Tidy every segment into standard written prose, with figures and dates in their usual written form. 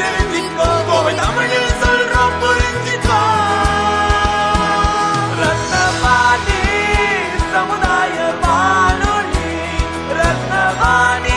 தெரிஞ்சிக்கோ, தமிழில் சொல்றோம், புரிஞ்சிக்கோ. ரத்னவாணி சமுதாய வானொலி. ரத்னவாணி.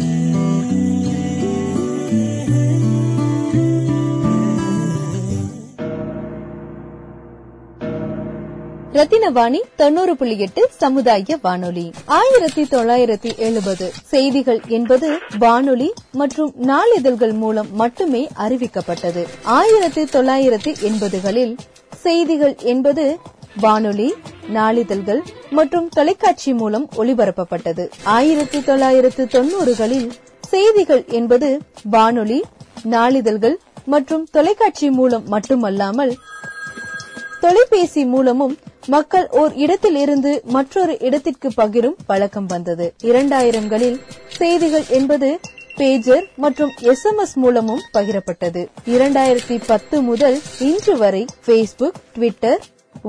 ரத்தினவாணி 90.8 சமுதாய வானொலி. 1970 செய்திகள் என்பது வானொலி மற்றும் நாளிதழ்கள் மூலம் மட்டுமே அறிவிக்கப்பட்டது. 1980களில் செய்திகள் என்பது வானொலி, நாளிதழ்கள் மற்றும் தொலைக்காட்சி மூலம் ஒளிபரப்பப்பட்டது. 1990களில் செய்திகள் என்பது வானொலி, நாளிதழ்கள் மற்றும் தொலைக்காட்சி மூலம் மட்டுமல்லாமல் தொலைபேசி மூலமும் மக்கள் ஓர் இடத்திலிருந்து மற்றொரு இடத்திற்கு பகிரும் பழக்கம் வந்தது. 2000களில் செய்திகள் என்பது பேஜர் மற்றும் SMS மூலமும் பகிரப்பட்டது. 2010 முதல் இன்று வரை Facebook, Twitter,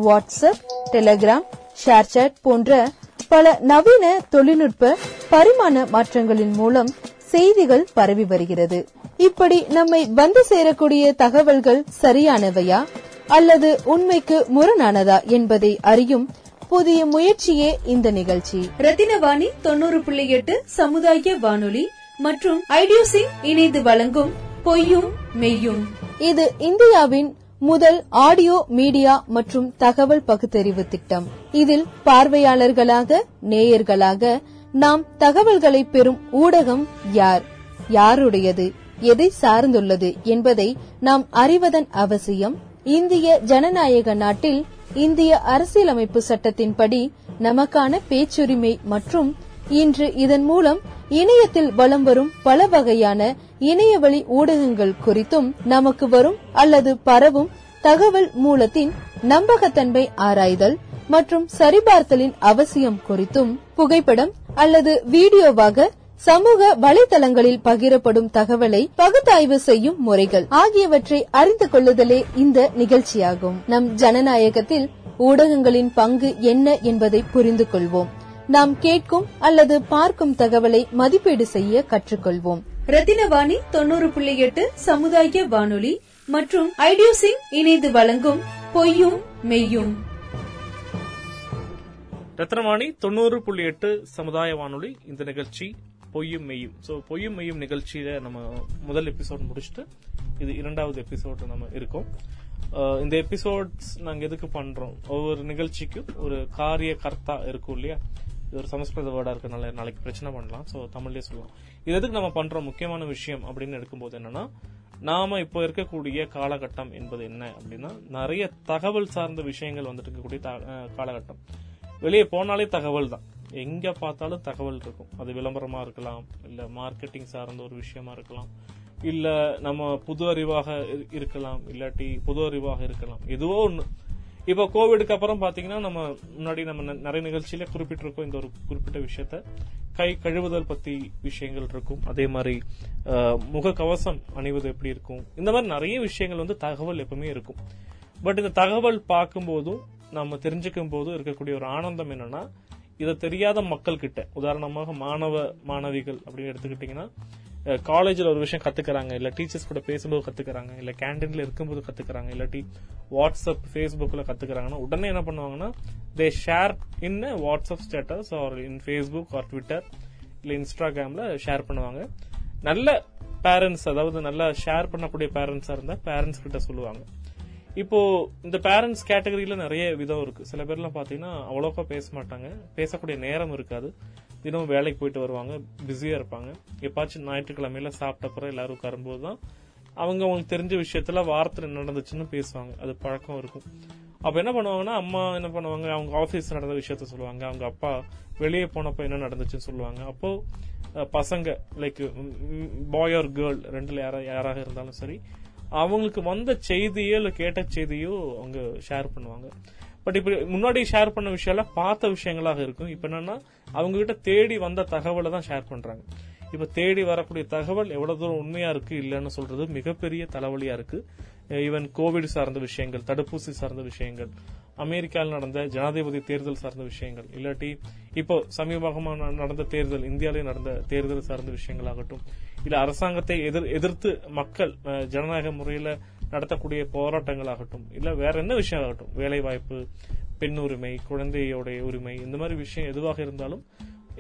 WhatsApp, Telegram, ShareChat போன்ற பல நவீன தொழில்நுட்ப பரிமாண மாற்றங்களின் மூலம் செய்திகள் பரவி வருகிறது. இப்படி நம்மை வந்து சேரக்கூடிய தகவல்கள் சரியானவையா அல்லது உண்மைக்கு முரணானதா என்பதை அறியும் புதிய முயற்சியே இந்த நிகழ்ச்சி. ரத்தினவாணி 90.8 சமுதாய வானொலி மற்றும் ஐடியோசிங் இணைந்து வழங்கும் பொய்யும் மெய்யும். இது இந்தியாவின் முதல் ஆடியோ மீடியா மற்றும் தகவல் பகுத்தறிவு திட்டம். இதில் பார்வையாளர்களாக, நேயர்களாக நாம் தகவல்களை பெறும் ஊடகம் யார், யாருடையது, எதை சார்ந்துள்ளது என்பதை நாம் அறிவதன் அவசியம் இந்திய ஜனநாயக நாட்டில் இந்திய அரசியலமைப்பு சட்டத்தின்படி நமக்கான பேச்சுரிமை மற்றும் இன்று இதன் மூலம் இணையத்தில் வலம் வரும் பல வகையான இணையவழி ஊடகங்கள் குறித்தும் நமக்கு வரும் அல்லது பரவும் தகவல் மூலத்தின் நம்பகத்தன்மை ஆராய்தல் மற்றும் சரிபார்த்தலின் அவசியம் குறித்தும் புகைப்படம் அல்லது வீடியோவாக சமூக வலைதளங்களில் பகிரப்படும் தகவலை பகுத்தாய்வு செய்யும் முறைகள் ஆகியவற்றை அறிந்து கொள்ளுதலே இந்த நிகழ்ச்சியாகும். நம் ஜனநாயகத்தில் ஊடகங்களின் பங்கு என்ன என்பதை புரிந்து கொள்வோம். நாம் கேட்கும் அல்லது பார்க்கும் தகவலை மதிப்பீடு செய்ய கற்றுக்கொள்வோம். ரத்தினவாணி 90.8 சமுதாய வானொலி மற்றும் ஐடியோசிங் இணைந்து வழங்கும் பொய்யும் மெய்யும். ரத்தினவாணி 90.8 சமுதாய வானொலி இந்த நிகழ்ச்சி பொய்யும் மெய்யும். ஸோ பொய்யும் மெய்யும் நிகழ்ச்சியில நம்ம முதல் எபிசோட் முடிச்சுட்டு இது இரண்டாவது எபிசோடு நம்ம இருக்கோம். இந்த எபிசோட்ஸ் நாங்கள் எதுக்கு பண்றோம்? ஒவ்வொரு நிகழ்ச்சிக்கும் ஒரு காரிய கர்த்தா இருக்கும் இல்லையா? இது ஒரு சமஸ்கிருத வேர்டா இருக்கனால நாளைக்கு பிரச்சனை பண்ணலாம், ஸோ தமிழ்லேயே சொல்லுவோம். இது எதுக்கு நம்ம பண்றோம் முக்கியமான விஷயம் அப்படின்னு எடுக்கும்போது என்னன்னா, நாம இப்போ இருக்கக்கூடிய காலகட்டம் என்பது என்ன அப்படின்னா, நிறைய தகவல் சார்ந்த விஷயங்கள் வந்துட்டு இருக்கக்கூடிய காலகட்டம். வெளியே போனாலே தகவல் தான், எங்கே பார்த்தாலும் தகவல் இருக்கும். அது விளம்பரமாக இருக்கலாம், இல்லை மார்க்கெட்டிங் சார்ந்த ஒரு விஷயமா இருக்கலாம், இல்லை நம்ம புது அறிவாக இருக்கலாம், இல்லாட்டி புது அறிவாக இருக்கலாம், எதுவோ ஒன்று. இப்போ கோவிடுக்கு அப்புறம் பார்த்தீங்கன்னா நம்ம முன்னாடி நம்ம நிறைய நிகழ்ச்சியில குறிப்பிட்டிருக்கோம். இந்த ஒரு குறிப்பிட்ட விஷயத்த கை கழுவுதல் பற்றி விஷயங்கள் இருக்கும், அதே மாதிரி முகக்கவசம் அணிவது எப்படி இருக்கும், இந்த மாதிரி நிறைய விஷயங்கள் வந்து தகவல் எப்பவுமே இருக்கும். பட் இந்த தகவல் பார்க்கும்போதும் நம்ம தெரிஞ்சுக்கும் போதும் இருக்கக்கூடிய ஒரு ஆனந்தம் என்னன்னா, இதை தெரியாத மக்கள் கிட்ட, உதாரணமாக மாணவ மாணவிகள் அப்படின்னு எடுத்துக்கிட்டீங்கன்னா, காலேஜில் ஒரு விஷயம் கத்துக்கிறாங்க, இல்லை டீச்சர்ஸ் கூட பேசும்போது கத்துக்கிறாங்க, இல்லை கேண்டீன்ல இருக்கும்போது கத்துக்கிறாங்க, இல்லாட்டி வாட்ஸ்அப் ஃபேஸ்புக்கில் கத்துக்கிறாங்கன்னா உடனே என்ன பண்ணுவாங்கன்னா, they share in WhatsApp status or in Facebook or Twitter இல்லை இன்ஸ்டாகிராமில் ஷேர் பண்ணுவாங்க. நல்ல பேரண்ட்ஸ், அதாவது நல்லா ஷேர் பண்ணக்கூடிய பேரண்ட்ஸாக இருந்தால் பேரண்ட்ஸ் கிட்ட சொல்லுவாங்க. இப்போ இந்த பேரண்ட்ஸ் கேட்டகரியில நிறைய விதம் இருக்கு. சில பேர்லாம் பாத்தீங்கன்னா அவ்வளோக்கா பேச மாட்டாங்க, பேசக்கூடிய நேரம் இருக்காது, தினமும் வேலைக்கு போயிட்டு வருவாங்க, பிஸியா இருப்பாங்க. எப்பாச்சும் ஞாயிற்றுக்கிழமையில சாப்பிட்டப்பறம் எல்லாரும் உட்காரும்போதுதான் அவங்க அவங்களுக்கு தெரிஞ்ச விஷயத்துல வாரத்துல நடந்துச்சுன்னு பேசுவாங்க, அது பழக்கம் இருக்கும். அப்போ என்ன பண்ணுவாங்கன்னா, அம்மா என்ன பண்ணுவாங்க, அவங்க ஆஃபீஸ் நடந்த விஷயத்த சொல்லுவாங்க, அவங்க அப்பா வெளியே போனப்போ என்ன நடந்துச்சுன்னு சொல்லுவாங்க. அப்போது பசங்க லைக் பாய் ஆர் கேர்ள் ரெண்டில் யாராக இருந்தாலும் சரி, அவங்களுக்கு வந்த செய்தியோ இல்லை கேட்ட செய்தியோ அவங்க ஷேர் பண்ணுவாங்க. பட் இப்படி முன்னாடி ஷேர் பண்ண விஷயம்லாம் பார்த்த விஷயங்களாக இருக்கும். இப்போ என்னன்னா அவங்க கிட்ட தேடி வந்த தகவலை தான் ஷேர் பண்றாங்க. இப்ப தேடி வரக்கூடிய தகவல் எவ்வளவு தூரம் உண்மையா இருக்கு இல்லைன்னு சொல்றது மிகப்பெரிய தலைவலியா இருக்கு. ஈவன் கோவிட் சார்ந்த விஷயங்கள், தடுப்பூசி சார்ந்த விஷயங்கள், அமெரிக்காவில் நடந்த ஜனாதிபதி தேர்தல் சார்ந்த விஷயங்கள், இல்லாட்டி இப்போ சமீபமாக நடந்த தேர்தல், இந்தியாவிலே நடந்த தேர்தல் சார்ந்த விஷயங்கள் ஆகட்டும், இல்ல அரசாங்கத்தை எதிர்த்து மக்கள் ஜனநாயக முறையில நடத்தக்கூடிய போராட்டங்கள் ஆகட்டும், இல்ல வேற என்ன விஷயம் ஆகட்டும், வேலை வாய்ப்பு, பெண் உரிமை, குழந்தையோடைய உரிமை, இந்த மாதிரி விஷயம் எதுவாக இருந்தாலும்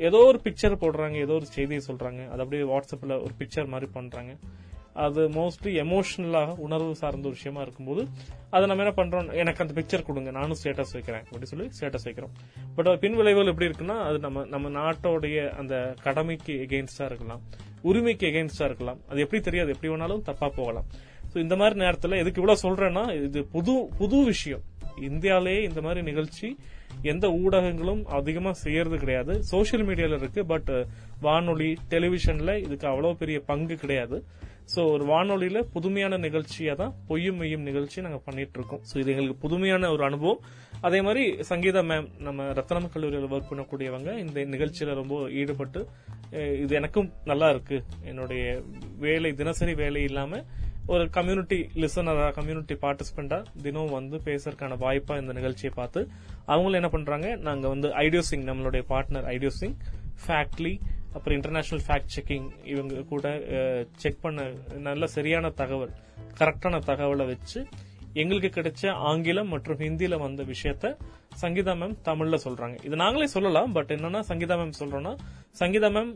ஏதோ ஒரு பிக்சர் போடுறாங்க, ஏதோ ஒரு செய்தியை சொல்றாங்க, அது அப்படியே வாட்ஸ்அப்ல ஒரு பிக்சர் மாதிரி பண்றாங்க. அது மோஸ்ட்லி எமோஷனலாக உணர்வு சார்ந்த ஒரு விஷயமா இருக்கும்போது அதை நம்ம என்ன பண்றோம், எனக்கு அந்த பிக்சர் கொடுங்க, நானும் ஸ்டேட்டஸ் வைக்கிறேன் அப்படின்னு சொல்லி ஸ்டேட்டஸ் வைக்கிறோம். பட் பின் விளைவுகள் எப்படி இருக்குன்னா, அது நம்ம நாட்டோடைய அந்த கடமைக்கு எகெயின்ஸ்டா இருக்கலாம், உரிமைக்கு எகெயின்ஸ்டா இருக்கலாம், அது எப்படி தெரியாது, எப்படி வேணாலும் தப்பா போகலாம். ஸோ இந்த மாதிரி நேரத்தில் எதுக்கு இவ்வளவு சொல்றேன்னா, இது புது புது விஷயம். இந்தியாவிலேயே இந்த மாதிரி நிகழ்ச்சி எந்த ஊடகங்களும் அதிகமா செய்யறது கிடையாது. சோசியல் மீடியால இருக்கு, பட் வானொலி டெலிவிஷன்ல இதுக்கு அவ்வளவு பெரிய பங்கு கிடையாது. சோ ஒரு வானொலியில புதுமையான நிகழ்ச்சியா தான் பொய்யும் மெய்யும் நிகழ்ச்சி நாங்க பண்ணிட்டு இருக்கோம். சோ இது எங்களுக்கு புதுமையான ஒரு அனுபவம். அதே மாதிரி சங்கீதா மேம், நம்ம ரத்னம் கல்லூரியில ஒர்க் பண்ணக்கூடியவங்க, இந்த நிகழ்ச்சியில ரொம்ப ஈடுபட்டு இது எனக்கும் நல்லா இருக்கு, என்னுடைய வேலை தினசரி வேலை இல்லாம ஒரு கம்யூனிட்டி லிசனரா, கம்யூனிட்டி பார்ட்டிசிபெண்டா தினம் வந்து பேசுறதுக்கான வாய்ப்பா இந்த நிகழ்ச்சியை பார்த்து அவங்களும் என்ன பண்றாங்க, நாங்க வந்து ஐடியோசிங், நம்மளுடைய பார்ட்னர் ஐடியோசிங், ஃபேக்ட்லி, அப்புறம் இன்டர்நேஷனல் ஃபேக்ட் செக்கிங், இவங்க கூட செக் பண்ண நல்ல சரியான தகவல், கரெக்டான தகவலை வச்சு எங்களுக்கு கிடைச்ச ஆங்கிலம் மற்றும் ஹிந்தியில வந்த விஷயத்த சங்கீதா மேம் தமிழ்ல சொல்றாங்க. இது நாங்களே சொல்லலாம், பட் என்னன்னா சங்கீதா மேம் சொல்றோம்னா, சங்கீதா மேம்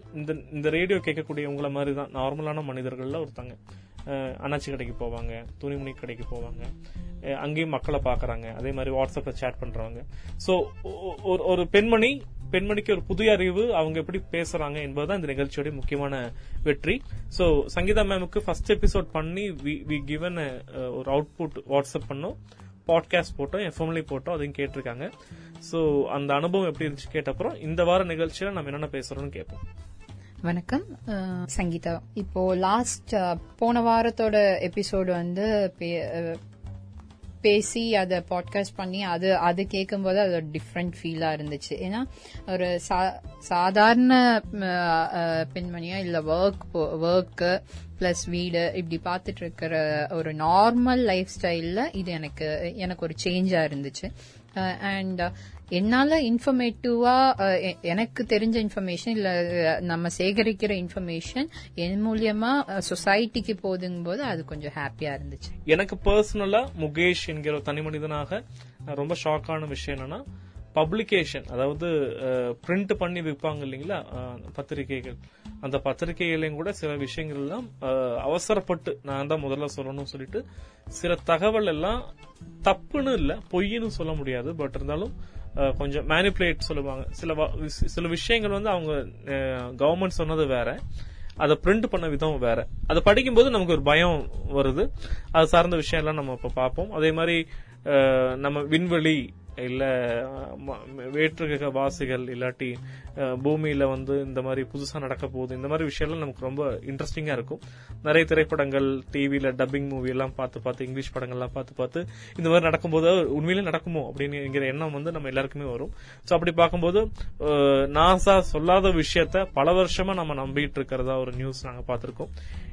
இந்த ரேடியோ கேட்கக்கூடிய உங்களை மாதிரி தான் நார்மலான மனிதர்கள்ல ஒருத்தாங்க. அண்ணாச்சி கடைக்கு போவாங்க, துணிமணி கடைக்கு போவாங்க, அங்கேயும் மக்களை பாக்குறாங்க, அதே மாதிரி வாட்ஸ்அப்ல சேட் பண்றவங்க. சோ ஒரு பெண்மணிக்கு ஒரு புதிய அறிவு, அவங்க எப்படி பேசுறாங்க என்பதுதான் இந்த நிகழ்ச்சியோட முக்கியமான வெற்றி. சோ சங்கீதா மேமுக்கு ஃபர்ஸ்ட் எபிசோட் பண்ணி வி கிவன் ஒரு அவுட்புட் வாட்ஸ்அப் பண்ணோம், பாட்காஸ்ட் போட்டோம், எஃப்எம்ல போட்டோம், அதையும் கேட்டிருக்காங்க. சோ அந்த அனுபவம் எப்படி இருந்துச்சு கேட்டப்புறம் இந்த வார நிகழ்ச்சியில நம்ம என்னென்ன பேசுறோம்னு கேட்போம். வணக்கம் சங்கீதா. இப்போ போன வாரத்தோட எபிசோடு வந்து பேசி அதை பாட்காஸ்ட் பண்ணி அது கேட்கும்போது அது ஒரு டிஃப்ரெண்ட் ஃபீலாக இருந்துச்சு. ஏன்னா ஒரு சாதாரண பெண்மணியா இல்லை ஒர்க்கு பிளஸ் வீடு இப்படி பார்த்துட்டு இருக்கிற ஒரு நார்மல் லைஃப் ஸ்டைலில் இது எனக்கு ஒரு சேஞ்சாக இருந்துச்சு. அண்ட் என்னால இன்ஃபர்மேட்டிவா எனக்கு தெரிஞ்ச இன்ஃபர்மேஷன் இல்ல நம்ம சேகரிக்கிற இன்ஃபர்மேஷன் என் மூலியமா சொசைட்டிக்கு போகுதுங்க போது அது கொஞ்சம் ஹாப்பியா இருந்துச்சு. எனக்கு பர்சனலா முகேஷ் என்கிற தனி மனிதனாக ரொம்ப ஷாக்கான விஷயம் என்னன்னா, பப்ளிகேஷன், அதாவது பிரிண்ட் பண்ணி விற்பாங்க இல்லைங்களா பத்திரிகைகள், அந்த பத்திரிகைகளையும் கூட சில விஷயங்கள் எல்லாம் அவசரப்பட்டு நான் தான் முதல்ல சொல்லணும்னு சொல்லிட்டு சில தகவல் எல்லாம் தப்புன்னு இல்லை, பொய்ன்னு சொல்ல முடியாது, பட் இருந்தாலும் கொஞ்சம் மேனிப்புலேட் சொல்லுவாங்க. சில விஷயங்கள் வந்து அவங்க கவர்மெண்ட் சொன்னது வேற, அதை பிரிண்ட் பண்ண விதம் வேற. அதை படிக்கும்போது நமக்கு ஒரு பயம் வருது. அது சார்ந்த விஷயம் எல்லாம் நம்ம இப்ப பார்ப்போம். அதே மாதிரி நம்ம விண்வெளி இல்ல வேற்றுகிரக வாசிகள், இல்லாட்டி பூமியில வந்து இந்த மாதிரி புதுசா நடக்க போகுது, இந்த மாதிரி விஷயம்லாம் நமக்கு ரொம்ப இன்ட்ரெஸ்டிங்கா இருக்கும். நிறைய திரைப்படங்கள், டிவியில டப்பிங் மூவி எல்லாம் பார்த்து இங்கிலீஷ் படங்கள்லாம் பார்த்து இந்த மாதிரி நடக்கும்போது உண்மையிலே நடக்குமோ அப்படிங்கிற எண்ணம் வந்து நம்ம எல்லாருக்குமே வரும். ஸோ அப்படி பார்க்கும்போது நாசா சொல்லாத விஷயத்த பல வருஷமா நம்ம நம்பிட்டு இருக்கிறதா ஒரு நியூஸ் நாங்க பார்த்திருக்கோம்.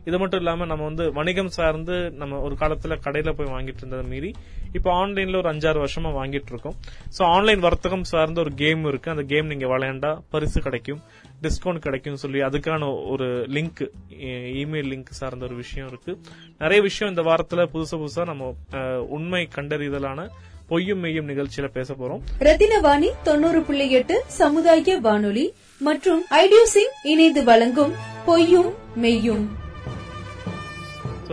இது மட்டும் இல்லாம நம்ம வந்து வணிகம் சார்ந்து நம்ம ஒரு காலத்துல கடையில போய் வாங்கிட்டு இருந்ததை மீறி இப்ப ஆன்லைன்ல ஒரு 5-6 வருஷமா வாங்கிட்டு இருக்கோம். சோ ஆன்லைன் வர்த்தகம் சார்ந்த ஒரு கேம் இருக்கு, அந்த கேம் நீங்க விளையாண்டா பரிசு கிடைக்கும், டிஸ்கவுண்ட் கிடைக்கும் சொல்லி அதுக்கான ஒரு லிங்க், இமெயில் லிங்க் சார்ந்த ஒரு விஷயம் இருக்கு. நிறைய விஷயம் இந்த வாரத்துல புதுசா நம்ம உண்மை கண்டறிதலான பொய்யும் மெய்யும் நிகழ்ச்சியில பேச போறோம். ரத்தின வாணி 90.8 சமுதாய வானொலி மற்றும் ஐடியோசிங் இணைந்து வழங்கும் பொய்யும் மெய்யும்.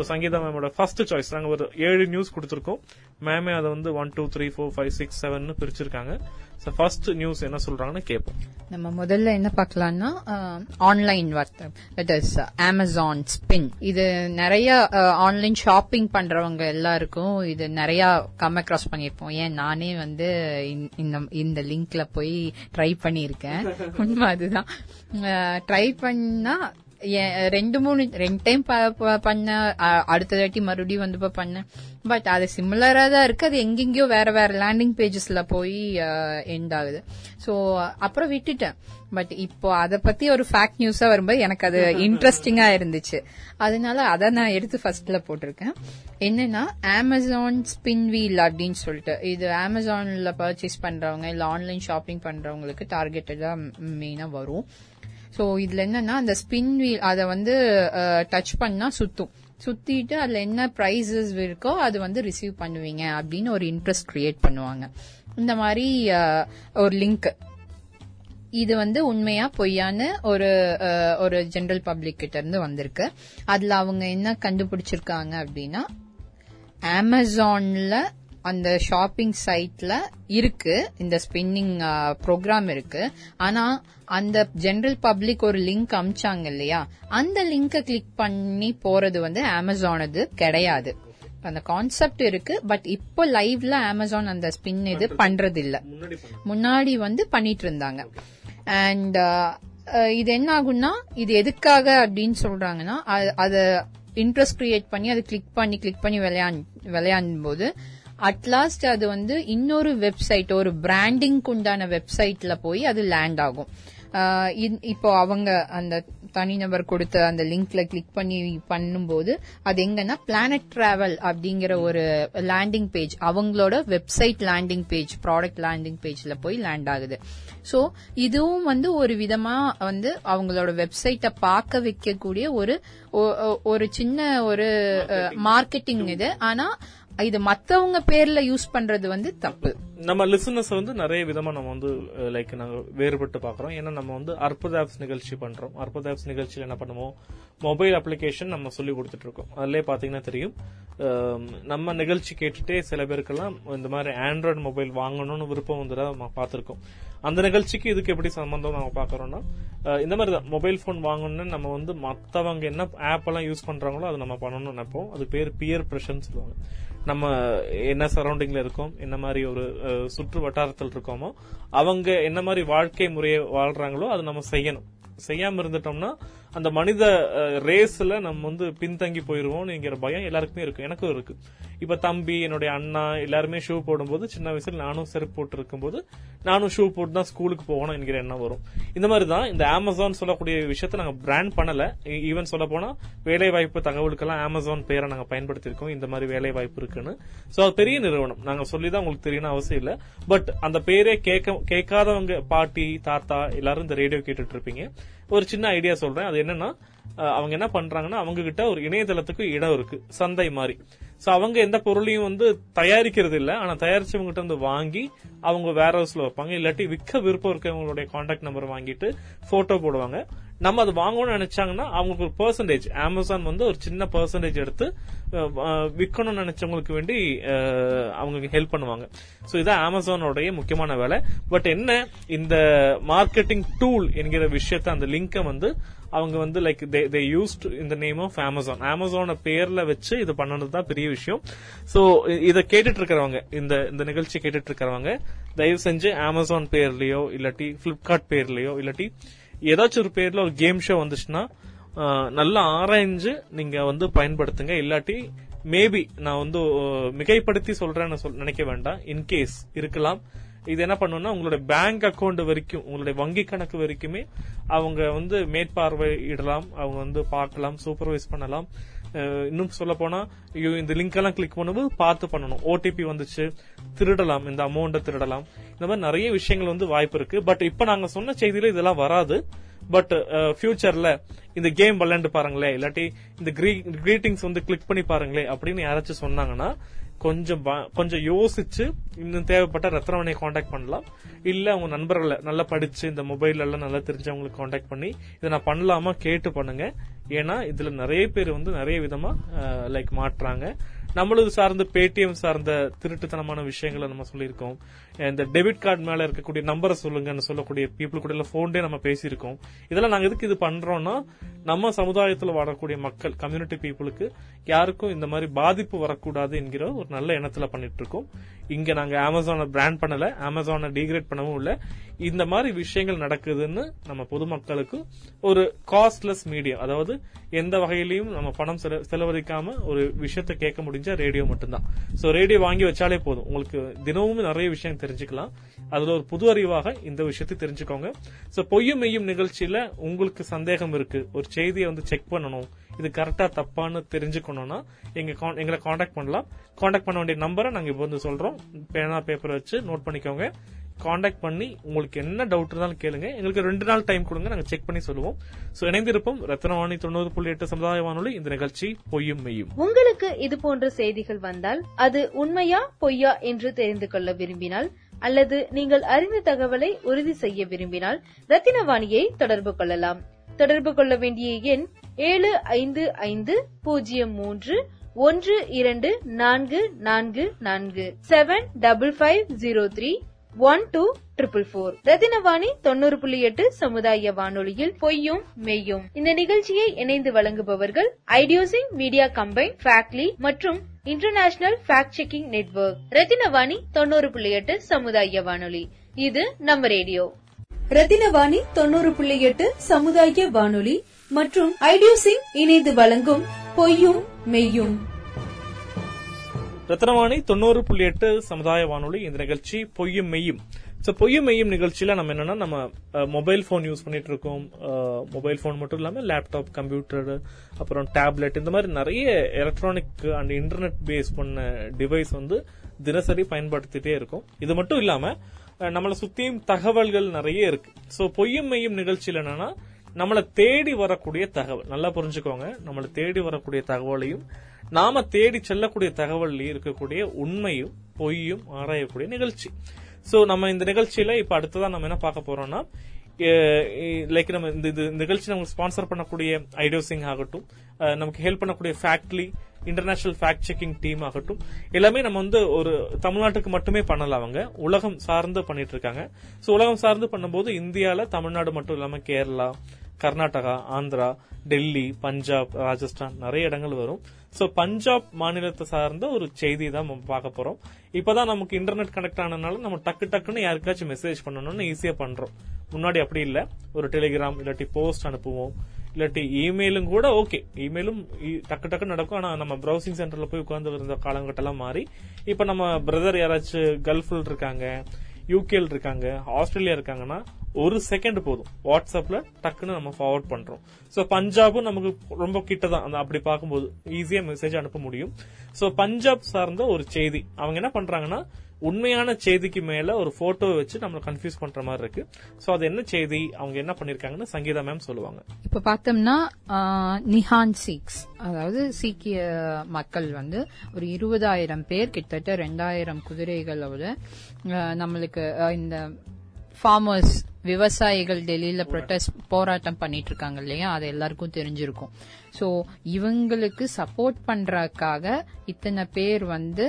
ஸோ சங்கீதா மேமோட ஃபர்ஸ்ட் சாய்ஸ். நாங்கள் ஒரு 7 நியூஸ் கொடுத்துருக்கோம், மேமே அதை வந்து 1 2 3 4 5 6 7 பிரிச்சிருக்காங்க. ஸோ ஃபர்ஸ்ட் நியூஸ் என்ன சொல்றாங்கன்னு கேட்போம். நம்ம முதல்ல என்ன பார்க்கலாம்னா ஆன்லைன் வர்த்தகம், தட் இஸ் அமேசான் ஸ்பின். இது நிறைய ஆன்லைன் ஷாப்பிங் பண்றவங்க எல்லாருக்கும் இது நிறைய கம் அக்ராஸ் பண்ணிருப்போம். ஏன் நானே வந்து இந்த லிங்க்ல போய் ட்ரை பண்ணியிருக்கேன். உண்மை அதுதான், ட்ரை பண்ணா 2 டைம் பண்ண, அடுத்த வாட்டி மறுபடியும் வந்து பண்ண, பட் அது சிமிலரா தான் இருக்கு. அது எங்கெங்கயோ வேற வேற லேண்டிங் பேஜஸ்ல போய் எண்ட் ஆகுது. சோ அப்புறம் விட்டுட்டேன். பட் இப்போ அதை பத்தி ஒரு ஃபேக்ட் நியூஸா வரும்போது எனக்கு அது இன்ட்ரெஸ்டிங்கா இருந்துச்சு, அதனால அதை நான் எடுத்து ஃபர்ஸ்ட்ல போட்டிருக்கேன். என்னன்னா அமேசான் ஸ்பின் வீல் அப்படின்னு சொல்லிட்டு, இது அமேசான்ல பர்ச்சேஸ் பண்றவங்க இல்ல ஆன்லைன் ஷாப்பிங் பண்றவங்களுக்கு டார்கெட்டடா மெயினா வரும். சோ இதுல என்னன்னா அந்த ஸ்பின் வீல் அதை வந்து டச் பண்ணா சுத்தும், சுத்திட்டு அதுல என்ன பிரைஸஸ் இருக்கோ அது வந்து ரிசீவ் பண்ணுவீங்க அப்படின்னு ஒரு இன்ட்ரெஸ்ட் கிரியேட் பண்ணுவாங்க. இந்த மாதிரி ஒரு லிங்க், இது வந்து உண்மையா பொய்யான்னு ஒரு ஜெனரல் பப்ளிக் கிட்ட இருந்து வந்திருக்கு. அதுல அவங்க என்ன கண்டுபிடிச்சிருக்காங்க அப்படின்னா அமேசான்ல அந்த ஷாப்பிங் சைட்ல இருக்கு இந்த ஸ்பின்னிங் ப்ரோக்ராம் இருக்கு, ஆனா அந்த ஜெனரல் பப்ளிக் ஒரு லிங்க் அமிச்சாங்க இல்லையா, அந்த லிங்கை கிளிக் பண்ணி போறது வந்து அமேசானது கிடையாது. அந்த கான்செப்ட் இருக்கு, பட் இப்போ லைவ்ல அமேசான் அந்த ஸ்பின் இது பண்றது இல்ல, முன்னாடி வந்து பண்ணிட்டு இருந்தாங்க. அண்ட் இது என்ன ஆகும்னா, இது எதுக்காக அப்படின்னு சொல்றாங்கன்னா, அது இன்ட்ரெஸ்ட் கிரியேட் பண்ணி அது கிளிக் பண்ணி விளையாடும் போது அட்லாஸ்ட் அது வந்து இன்னொரு வெப்சைட், ஒரு பிராண்டிங்க்கு உண்டான வெப்சைட்ல போய் அது லேண்ட் ஆகும். இப்போ அவங்க அந்த தனிநபர் கொடுத்த அந்த லிங்க்ல கிளிக் பண்ணி பண்ணும்போது அது எங்கன்னா பிளானட் டிராவல் அப்படிங்கிற ஒரு லேண்டிங் பேஜ், அவங்களோட website landing page, product landing பேஜ்ல போய் லேண்ட் ஆகுது. சோ இதுவும் வந்து ஒரு விதமா வந்து அவங்களோட வெப்சைட்டை பார்க்க வைக்கக்கூடிய ஒரு சின்ன ஒரு மார்க்கெட்டிங் இது. ஆனா இது மத்தவங்க பேர்ல யூஸ் பண்றது வந்து தப்பு. நம்ம லிசனர்ஸ் வந்து நிறைய விதமா நம்ம வந்து லைக் நாங்க வேறுபட்டு பாக்குறோம். ஏன்னா நம்ம வந்து அற்புத ஆப்ஸ் நிகழ்ச்சி பண்றோம். அற்புத ஆப்ஸ் நிகழ்ச்சியில என்ன பண்ணுவோம், மொபைல் அப்ளிகேஷன் நம்ம சொல்லி கொடுத்துட்டு இருக்கோம். அதுலயே பாத்தீங்கன்னா தெரியும், நம்ம நிகழ்ச்சி கேட்டுட்டே சில பேருக்கெல்லாம் இந்த மாதிரி ஆண்ட்ராய்டு மொபைல் வாங்கணும்னு விருப்பம் வந்து நம்ம பாத்திருக்கோம். அந்த நிகழ்ச்சிக்கு இதுக்கு எப்படி சம்பந்தம் நம்ம பாக்குறோம்னா, இந்த மாதிரி தான் மொபைல் போன் வாங்கணும்னு நம்ம வந்து மத்தவங்க என்ன ஆப் எல்லாம் யூஸ் பண்றாங்களோ அது நம்ம பண்ணணும்னு நினைப்போம். அது பேர் பியர் பிரஷர்னு சொல்லுவாங்க. நம்ம என்ன சரௌண்டிங்ல இருக்கோம், என்ன மாதிரி ஒரு சுற்று வட்டாரத்தில் இருக்கோமோ, அவங்க என்ன மாதிரி வாழ்க்கை முறையை வாழ்றாங்களோ அது நம்ம செய்யணும். செய்யாம இருந்துட்டோம்னா அந்த மனித ரேஸ்ல நம்ம வந்து பின்தங்கி போயிருவோம்ங்கிற பயம் எல்லாருக்குமே இருக்கு. எனக்கும் இருக்கு. இப்ப தம்பி, என்னுடைய அண்ணா எல்லாருமே ஷூ போடும்போது, சின்ன வயசுல நானும் செருப்பு போட்டு இருக்கும்போது நானும் ஷூ போட்டு தான் ஸ்கூலுக்கு போகணும் என்கிற எண்ணம் வரும். இந்த மாதிரிதான் இந்த அமேசான் சொல்லக்கூடிய விஷயத்த நாங்க பிராண்ட் பண்ணல. ஈவன் சொல்ல போனா வேலை வாய்ப்பு தகவலுக்கெல்லாம் அமேசான் பேரை நாங்க பயன்படுத்திருக்கோம். இந்த மாதிரி வேலை வாய்ப்பு இருக்குன்னு அது பெரிய நிறுவனம், நாங்க சொல்லிதான் உங்களுக்கு தெரியணும் அவசியம் இல்ல. பட் அந்த பேரே கேட்காதவங்க, பாட்டி தாத்தா எல்லாரும் இந்த ரேடியோ கேட்டுட்டு இருப்பீங்க. ஒரு சின்ன ஐடியா சொல்றேன். அது என்னன்னா, அவங்க என்ன பண்றாங்கன்னா, அவங்க கிட்ட ஒரு இணையதளத்துக்கு இடம் இருக்கு, சந்தை மாதிரி. சோ அவங்க எந்த பொருளையும் வந்து தயாரிக்கிறது இல்ல, ஆனா தயாரிச்சவங்க கிட்ட வந்து வாங்கி அவங்க வேர் ஹவுஸ்ல வைப்பாங்க. இல்லாட்டி விற்க விருப்பம் இருக்கவங்களுடைய கான்டாக்ட் நம்பர் வாங்கிட்டு போட்டோ போடுவாங்க. நம்ம அது வாங்கணும்னு நினைச்சாங்கன்னா அவங்களுக்கு ஒரு பெர்சன்டேஜ், அமேசான் வந்து ஒரு சின்ன பெர்சன்டேஜ் எடுத்து விற்கணும்னு நினைச்சவங்களுக்கு வேண்டி அவங்களுக்கு ஹெல்ப் பண்ணுவாங்க. சோ இதான் அமேசானோடைய முக்கியமான வேலை. பட் என்ன, இந்த மார்க்கெட்டிங் டூல் என்கிற விஷயத்த, அந்த லிங்கை வந்து அவங்க வந்து லைக் தே யூஸ்ட் இந்த நேம் ஆஃப் அமேசான், அமேசான பேர்ல வச்சு இது பண்ணதுதான் பெரிய விஷயம். சோ இதை கேட்டுட்டு இருக்கிறவங்க, இந்த நிகழ்ச்சி கேட்டுட்டு இருக்கிறவங்க, தயவு செஞ்சு அமேசான் பேர்லயோ இல்லாட்டி பிளிப்கார்ட் பேர்லயோ இல்லாட்டி ஏதாச்சும் ஒரு பேர்ல ஒரு கேம் ஷோ வந்துச்சுன்னா நல்லா ஆராய்ஞ்சு நீங்க வந்து பயன்படுத்துங்க. இல்லாட்டி மேபி நான் வந்து மிகைப்படுத்தி சொல்றேன்னு நினைக்க வேண்டாம். இன்கேஸ் இருக்கலாம், இது என்ன பண்ணுன்னா உங்களோட பேங்க் அக்கௌண்ட் வரைக்கும், உங்களுடைய வங்கி கணக்கு வரைக்குமே அவங்க வந்து மேற்பார்வையிடலாம், அவங்க வந்து பார்க்கலாம், சூப்பர்வைஸ் பண்ணலாம். இன்னும் சொல்ல போனா இந்த லிங்க் எல்லாம் கிளிக் பண்ணும்போது பார்த்து பண்ணணும். ஓடிபி வந்துச்சு, திருடலாம், இந்த அமௌண்ட்டை திருடலாம். இந்த மாதிரி நிறைய விஷயங்கள் வந்து வாய்ப்பு இருக்கு. பட் இப்ப நாங்க சொன்ன செய்தியில இதெல்லாம் வராது. பட் ஃபியூச்சர்ல இந்த கேம் விளையாண்டு பாருங்களேன், இல்லாட்டி இந்த கிரீட்டிங்ஸ் வந்து கிளிக் பண்ணி பாருங்களேன் அப்படின்னு யாராச்சும் சொன்னாங்கன்னா கொஞ்சம் யோசிச்சு இன்னும் தேவைப்பட்ட ரத்னவணியை காண்டாக்ட் பண்ணலாம். இல்ல அவங்க நண்பர்களை நல்லா படிச்சு இந்த மொபைல் எல்லாம் நல்லா தெரிஞ்சவங்களுக்கு காண்டாக்ட் பண்ணி இதை நான் பண்ணலாமா கேட்டு பண்ணுங்க. ஏன்னா இதுல நிறைய பேர் வந்து நிறைய விதமா லைக் மாற்றாங்க. நம்மளுக்கு சார்ந்த பேடிஎம் சார்ந்த திருட்டுத்தனமான விஷயங்களை நம்ம சொல்லியிருக்கோம். இந்த டெபிட் கார்டு மேல இருக்கக்கூடிய நம்பரை சொல்லுங்கன்னு சொல்லக்கூடிய பீப்புள் கூட போன்லயே நம்ம பேசியிருக்கோம். இதெல்லாம் நாங்க எதுக்கு இது பண்றோம்னா நம்ம சமுதாயத்தில் வாழக்கூடிய மக்கள் கம்யூனிட்டி பீப்புளுக்கு யாருக்கும் இந்த மாதிரி பாதிப்பு வரக்கூடாது என்கிற ஒரு நல்ல எண்ணத்துல பண்ணிட்டு இருக்கோம். இங்க நாங்க அமேசானை பிராண்ட் பண்ணல, அமேசானை டீக்ரேட் பண்ணவும் இல்ல. இந்த மாதிரி விஷயங்கள் நடக்குதுன்னு நம்ம பொதுமக்களுக்கு ஒரு காஸ்ட்லெஸ் மீடியம், அதாவது எந்த வகையிலையும் நம்ம பணம் செலவழிக்காம ஒரு விஷயத்தை கேட்க முடிஞ்சா ரேடியோ மட்டும்தான். சோ ரேடியோ வாங்கி வச்சாலே போதும், உங்களுக்கு தினமும் நிறைய விஷயம் தெரிஞ்சுக்கலாம். அதுல ஒரு புது அறிவாக இந்த விஷயத்தை தெரிஞ்சுக்கோங்க. சோ பொய்யும் மெய்யும் நிகழ்ச்சியில உங்களுக்கு சந்தேகம் இருக்கு, ஒரு செய்தியை வந்து செக் பண்ணணும், இது கரெக்டா தப்பான்னு தெரிஞ்சுக்கணும்னா எங்களை காண்டாக்ட் பண்ணலாம். காண்டாக்ட் பண்ண வேண்டிய நம்பரை நாங்க இப்ப வந்து சொல்றோம். பேனா பேப்பர் வச்சு நோட் பண்ணிக்கோங்க. காண்டாக்ட் பண்ணி உங்களுக்கு என்ன டவுட் இருந்தாலும் கேளுங்க. எங்களுக்கு 2 நாள் டைம் கொடுங்க, நாங்க செக் பண்ணி சொல்லுவோம். சோ இணைந்திருப்போம். ரத்னவாணி 90.8 சமுதாய வானொலி. இந்த நிகழ்ச்சி பொய்யும் மெய்யும். உங்களுக்கு இது போன்ற செய்திகள் வந்தால் அது உண்மையா பொய்யா என்று தெரிந்து கொள்ள விரும்பினால் அல்லது நீங்கள் அறிந்த தகவலை உறுதி செய்ய விரும்பினால் ரத்தினவாணியை தொடர்பு கொள்ளலாம். தொடர்பு கொள்ள வேண்டிய எண் 7550312444 7550312444. ரத்தினவாணி 90.8 சமுதாய வானொலியில் பொய்யும் மெய்யும். இந்த நிகழ்ச்சியை இணைந்து வழங்குபவர்கள் ஐடியோசிங் மீடியா கம்பைன், ஃபேக்ட்லி மற்றும் international fact checking network. Rathinavani 90.8 சமுதாய வானொலி. இது நம்ம ரேடியோ. ரத்தினவாணி 90.8 சமுதாய வானொலி மற்றும் ஐடியோசிங் இணைந்து வழங்கும் பொய்யும் மெய்யும். ரத்தினவாணி 90.8 சமுதாய வானொலி. இந்த நிகழ்ச்சி பொய்யும் மெய்யும். சோ பொய்யும் மெய்யும் நிகழ்ச்சியில நம்ம என்னன்னா நம்ம மொபைல் போன் யூஸ் பண்ணிட்டு இருக்கோம். மொபைல் போன் மட்டும் இல்லாம லேப்டாப், கம்ப்யூட்டர், அப்புறம் டேப்லெட், இந்த மாதிரி நிறைய எலக்ட்ரானிக் அண்ட் இன்டர்நெட் பேஸ் பண்ண டிவைஸ் வந்து தினசரி பயன்படுத்திட்டே இருக்கும். இது மட்டும் இல்லாம நம்மளை சுத்தியும் தகவல்கள் நிறைய இருக்கு. சோ பொய்யும் மெய்யும் நிகழ்ச்சியில என்னன்னா நம்மளை தேடி வரக்கூடிய தகவல், நல்லா புரிஞ்சுக்கோங்க, நம்மளை தேடி வரக்கூடிய தகவலையும் நாம தேடி செல்லக்கூடிய தகவலையும் இருக்கக்கூடிய உண்மையும் பொய்யும் ஆராயக்கூடிய நிகழ்ச்சி. சோ நம்ம இந்த நிகழ்ச்சியில இப்ப அடுத்ததான் நம்ம என்ன பார்க்க போறோம்னா, லைக் நம்ம இந்த நிகழ்ச்சி நமக்கு ஸ்பான்சர் பண்ணக்கூடிய ஐடியோசிங் ஆகட்டும், நமக்கு ஹெல்ப் பண்ணக்கூடிய ஃபேக்ட்லி, இன்டர்நேஷனல் ஃபேக்ட் செக்கிங் டீம் ஆகட்டும், எல்லாமே நம்ம வந்து ஒரு தமிழ்நாட்டுக்கு மட்டுமே பண்ணலாம். அவங்க உலகம் சார்ந்து பண்ணிட்டு இருக்காங்க. சோ உலகம் சார்ந்து பண்ணும்போது இந்தியால தமிழ்நாடு மட்டும் இல்லாம கேரளா, கர்நாடகா, ஆந்திரா, டெல்லி, பஞ்சாப், ராஜஸ்தான் நிறைய இடங்கள் வரும். சோ பஞ்சாப் மாநிலத்தை சார்ந்த ஒரு செய்தி தான் நம்ம பார்க்க போறோம். இப்பதான் நமக்கு இன்டர்நெட் கனெக்ட் ஆனதுனால நம்ம டக்கு டக்குன்னு யாருக்காச்சும் மெசேஜ் பண்ணணும்னு ஈஸியா பண்றோம். முன்னாடி அப்படி இல்ல, ஒரு டெலிகிராம் இல்லாட்டி போஸ்ட் அனுப்புவோம், இல்லாட்டி இமெயிலும் கூட ஓகே, இமெயிலும் டக்கு டக்கு நடக்கும். ஆனா நம்ம ப்ரௌசிங் சென்டர்ல போய் உட்கார்ந்து இருந்த காலங்கட்டெல்லாம் மாறி இப்ப நம்ம பிரதர் யாராச்சும் கல்ஃபில் இருக்காங்க, யூகேல இருக்காங்க, ஆஸ்திரேலியா இருக்காங்கன்னா 1 செகண்ட் போதும், வாட்ஸ்அப்ல டக்குன்னு நம்ம ஃபார்வர்ட் பண்றோம். சோ பஞ்சாபும் நமக்கு ரொம்ப கிட்டதான், அப்படி பார்க்கும்போது ஈஸியா மெசேஜ் அனுப்ப முடியும். சோ பஞ்சாப் சார்ந்த ஒரு செய்தி, அவங்க என்ன பண்றாங்கன்னா உண்மையான செய்திக்கு மேல ஒரு போட்டோ வச்சு நம்மள கன்ஃபியூஸ் பண்ற மாதிரி இருக்கு. சோ அது என்ன செய்தி, அவங்க என்ன பண்ணிருக்காங்கன்னு சங்கீதா மேம் சொல்லுவாங்க. இப்ப பார்த்தோம்னா நிஹாங் சிக்ஸ், அதாவது சீக்கிய மக்கள் வந்து ஒரு 20,000 பேர், கிட்டத்தட்ட 2,000 குதிரைகளோட நம்மளுக்கு இந்த ஃபார்மர்ஸ், விவசாயிகள் டெல்லியில ப்ரொடெஸ்ட் போராட்டம் பண்ணிட்டு இருக்காங்க இல்லையா, அது எல்லாருக்கும் தெரிஞ்சிருக்கும். சோ இவங்களுக்கு சப்போர்ட் பண்றதுக்காக இத்தனை பேர் வந்து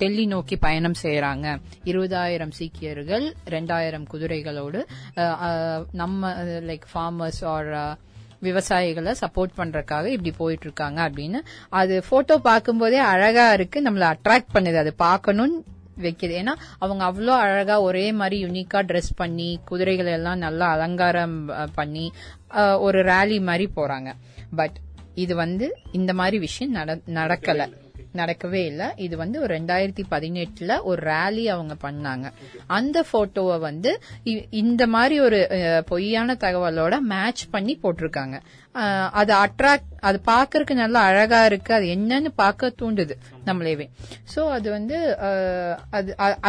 டெல்லி நோக்கி பயணம் செய்யறாங்க. 20,000 சீக்கியர்கள் 2,000 குதிரைகளோடு நம்ம லைக் ஃபார்மர்ஸ் ஆர் விவசாயிகளை சப்போர்ட் பண்றதுக்காக இப்படி போயிட்டு இருக்காங்க அப்படின்னு. அது போட்டோ பார்க்கும்போதே அழகா இருக்கு, நம்மள அட்ராக்ட் பண்ணுது, அது பார்க்கணும்னு வைக்குது. ஏன்னா அவங்க அவ்வளோ அழகா ஒரே மாதிரி யூனிக்கா ட்ரெஸ் பண்ணி குதிரைகள் எல்லாம் நல்லா அலங்காரம் பண்ணி ஒரு ரேலி மாதிரி போறாங்க. பட் இது வந்து இந்த மாதிரி விஷயம் நடக்கவே இல்ல. இது வந்து ஒரு 2018ல் ஒரு ரேலி அவங்க பண்ணாங்க. அந்த போட்டோவை வந்து இந்த மாதிரி ஒரு பொய்யான தகவலோட மேட்ச் பண்ணி போட்டிருக்காங்க. அது பாக்குறதுக்கு நல்லா அழகா இருக்கு, அது என்னன்னு பாக்க தூண்டுது நம்மளேவே. சோ அது வந்து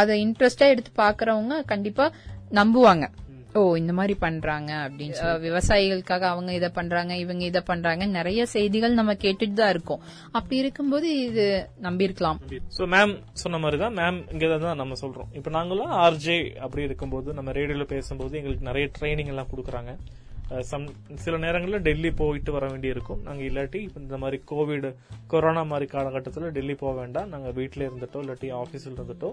அதை இன்ட்ரெஸ்டா எடுத்து பாக்குறவங்க கண்டிப்பா நம்புவாங்க, ஓ இந்த மாதிரி பண்றாங்க அப்படின்னு. விவசாயிகளுக்காக அவங்க இதை பண்றாங்க, இவங்க இதை பண்றாங்க, நிறைய செய்திகள் நம்ம கேட்டுட்டு தான் இருக்கோம். அப்படி இருக்கும்போது இது நம்பிருக்கலாம். சோ மேம் சொன்ன மாதிரிதான், மேம் இங்கதான் நம்ம சொல்றோம். இப்ப நாங்களும் ஆர்ஜே அப்படி இருக்கும்போது நம்ம ரேடியோல பேசும்போது எங்களுக்கு நிறைய ட்ரைனிங் எல்லாம் கொடுக்கறாங்க. சில நேரங்களில் டெல்லி போயிட்டு வர வேண்டி இருக்கும். நாங்கள் இல்லாட்டி இந்த மாதிரி கோவிட் கொரோனா மாதிரி காலகட்டத்தில் டெல்லி போக வேண்டாம், நாங்கள் வீட்டில் இருந்துட்டோ இல்லாட்டி ஆஃபீஸில் இருந்துட்டோ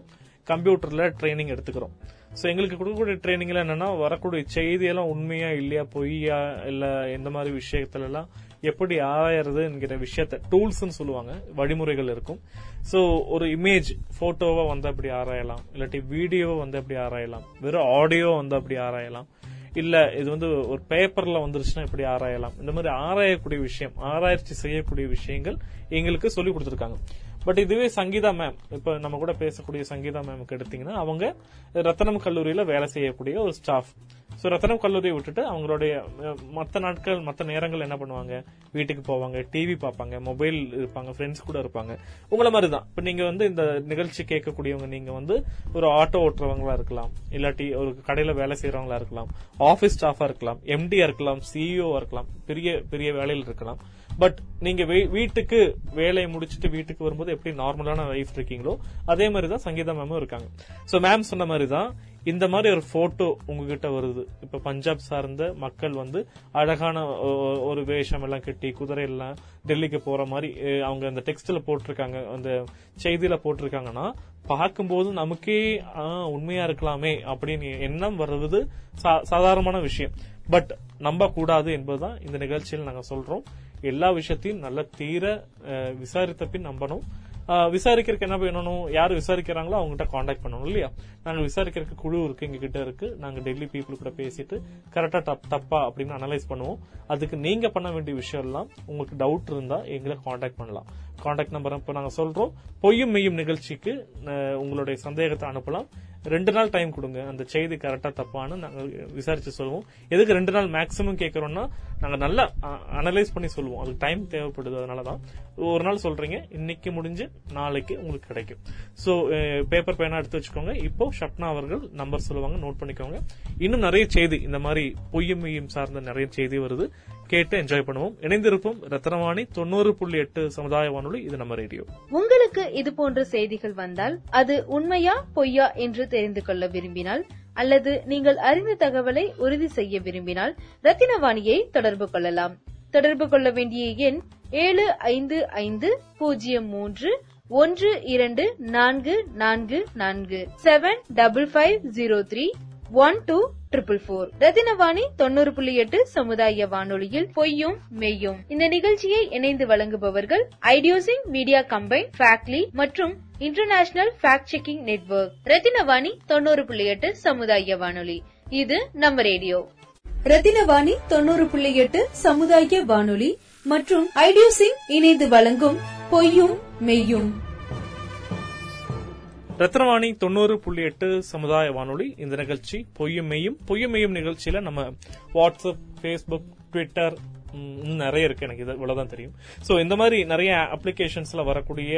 கம்ப்யூட்டரில் ட்ரைனிங் எடுத்துக்கிறோம். ஸோ எங்களுக்கு கொடுக்கக்கூடிய ட்ரைனிங்கில் என்னென்னா வரக்கூடிய செய்தியெல்லாம் உண்மையா இல்லையா பொய்யா இல்லை எந்த மாதிரி விஷயத்துலலாம் எப்படி ஆராயறது என்கிற விஷயத்த டூல்ஸ்ன்னு சொல்லுவாங்க, வழிமுறைகள் இருக்கும். ஸோ ஒரு இமேஜ் ஃபோட்டோவை வந்து அப்படி ஆராயலாம், இல்லாட்டி வீடியோவை வந்து அப்படி ஆராயலாம், வெறும் ஆடியோவை வந்து அப்படி ஆராயலாம், இல்ல இது வந்து ஒரு பேப்பர்ல வந்துருச்சுன்னா இப்படி ஆராயலாம். இந்த மாதிரி ஆராயக்கூடிய விஷயம், ஆராய்ச்சி செய்யக்கூடிய விஷயங்கள் எங்களுக்கு சொல்லி கொடுத்துருக்காங்க. பட் இதுவே சங்கீதா மேம், இப்ப நம்ம கூட பேசக்கூடிய சங்கீதா மேமுக்கு எடுத்தீங்கன்னா அவங்க ரத்தனம் கல்லூரியில வேலை செய்யக்கூடிய ஒரு ஸ்டாஃப். ஸோ ரத்தனம் கல்லூரியை விட்டுட்டு அவங்களுடைய மற்ற நாட்கள் மற்ற நேரங்கள் என்ன பண்ணுவாங்க, வீட்டுக்கு போவாங்க, டிவி பார்ப்பாங்க, மொபைல் இருப்பாங்க, ஃப்ரெண்ட்ஸ் கூட இருப்பாங்க. உங்களை மாதிரி தான் இப்போ நீங்கள் வந்து இந்த நிகழ்ச்சி கேட்கக்கூடியவங்க, நீங்கள் வந்து ஒரு ஆட்டோ ஓட்டுறவங்களா இருக்கலாம், இல்லாட்டி ஒரு கடையில் வேலை செய்யறவங்களா இருக்கலாம், ஆஃபீஸ் ஸ்டாஃபாக இருக்கலாம், எம்டியா இருக்கலாம், சிஇஓவா இருக்கலாம், பெரிய பெரிய வேலையில் இருக்கலாம். பட் நீங்க வீட்டுக்கு வேலையை முடிச்சுட்டு வீட்டுக்கு வரும்போது எப்படி நார்மலான லைஃப் இருக்கீங்களோ அதே மாதிரிதான் சங்கீதா மேமும் இருக்காங்க. ஸோ மேம் சொன்ன மாதிரிதான் இந்த மாதிரி ஒரு போட்டோ உங்ககிட்ட வருது. இப்ப பஞ்சாப் சார்ந்த மக்கள் வந்து அழகான ஒரு வேஷம் எல்லாம் கட்டி குதிரை எல்லாம் டெல்லிக்கு போற மாதிரி அவங்க அந்த டெக்ஸ்ட்ல போட்டிருக்காங்க, அந்த செய்தியில போட்டிருக்காங்கன்னா பார்க்கும்போது நமக்கே உண்மையா இருக்கலாமே அப்படின்னு எண்ணம் வருவது சாதாரணமான விஷயம். பட் நம்ப கூடாது என்பதுதான் இந்த நிகழ்ச்சியில் நாங்க சொல்றோம். எல்லா விஷயத்தையும் நல்ல தீர விசாரித்த பின் நம்பணும். விசாரிக்கிறதுக்கு என்ன பண்ணணும், யார் விசாரிக்கிறாங்களோ அவங்ககிட்ட காண்டாக்ட் பண்ணணும் இல்லையா. நாங்கள் விசாரிக்கிறதுக்கு குழு இருக்கு, எங்ககிட்ட இருக்கு, நாங்கள் டெல்லி பீப்புள் கூட பேசிட்டு கரெக்டா தப்பா அப்படின்னு அனலைஸ் பண்ணுவோம். அதுக்கு நீங்க பண்ண வேண்டிய விஷயம் எல்லாம், உங்களுக்கு டவுட் இருந்தா எங்களை காண்டாக்ட் பண்ணலாம். காண்டாக்ட் நம்பர் இப்போ நாங்கள் சொல்றோம். பொய்யும் மெய்யும் நிகழ்ச்சிக்கு உங்களுடைய சந்தேகத்தை அனுப்பலாம். 2 நாள் டைம் கொடுங்க, அந்த செய்தி கரெக்டா தப்பான்னு நாங்கள் விசாரிச்சு சொல்லுவோம். எதுக்கு 2 நாள் மேக்ஸிமம் கேட்கறோம்னா நாங்கள் நல்லா அனலைஸ் பண்ணி சொல்லுவோம், அதுக்கு டைம் தேவைப்படுது. அதனாலதான் ஒரு நாள் சொல்றீங்க, இன்னைக்கு முடிஞ்சு நாளைக்கு உங்களுக்கு கிடைக்கும். ஸோ பேப்பர் பேனா எடுத்து வச்சுக்கோங்க. இப்போ ஷப்னா அவர்கள் நம்பர் சொல்லுவாங்க, நோட் பண்ணிக்கோங்க. இன்னும் நிறைய செய்தி இந்த மாதிரி பொய்யும் மெய்யும் சார்ந்த நிறைய செய்தி வருது, கேட்டு என்ஜாய் பண்ணுவோம். இணைந்திருப்போம். ரத்னவாணி 90.8 சமுதாய வானொலி, இது நம்ம ரேடியோ. உங்களுக்கு இது போன்ற செய்திகள் வந்தால் அது உண்மையா பொய்யா என்று தெரிந்து கொள்ள விரும்பினால் அல்லது நீங்கள் அறிந்த தகவலை உறுதி செய்ய விரும்பினால் ரத்தினவாணியை தொடர்பு கொள்ளலாம். தொடர்பு கொள்ள வேண்டிய எண் 7550312444 7550312444. ரத்தினவாணி 90.8 சமுதாய வானொலியில் பொய்யும் மெய்யும். இந்த நிகழ்ச்சியை இணைந்து வழங்குபவர்கள் ஐடியோசிங் மீடியா கம்பைன், ஃபேக்ட்லி மற்றும் international fact checking network. Rathinavani 90.8 சமுதாய வானொலி, இது நம்ம ரேடியோ. ரத்தினவாணி 90.8 சமுதாய வானொலி மற்றும் ஐடியோசிங் இணைந்து வழங்கும் பொய்யும் மெய்யும். ரத்னவாணி 90.8 சமுதாய வானொலி, இந்த நிகழ்ச்சி பொய்யும் மெய்யும். பொய்யும் மெய்யும் நிகழ்ச்சியில நம்ம வாட்ஸ்அப், ஃபேஸ்புக், ட்விட்டர் நிறைய இருக்கு, எனக்கு இது இவ்வளவுதான் தெரியும். ஸோ இந்த மாதிரி நிறைய அப்ளிகேஷன்ஸ்ல வரக்கூடிய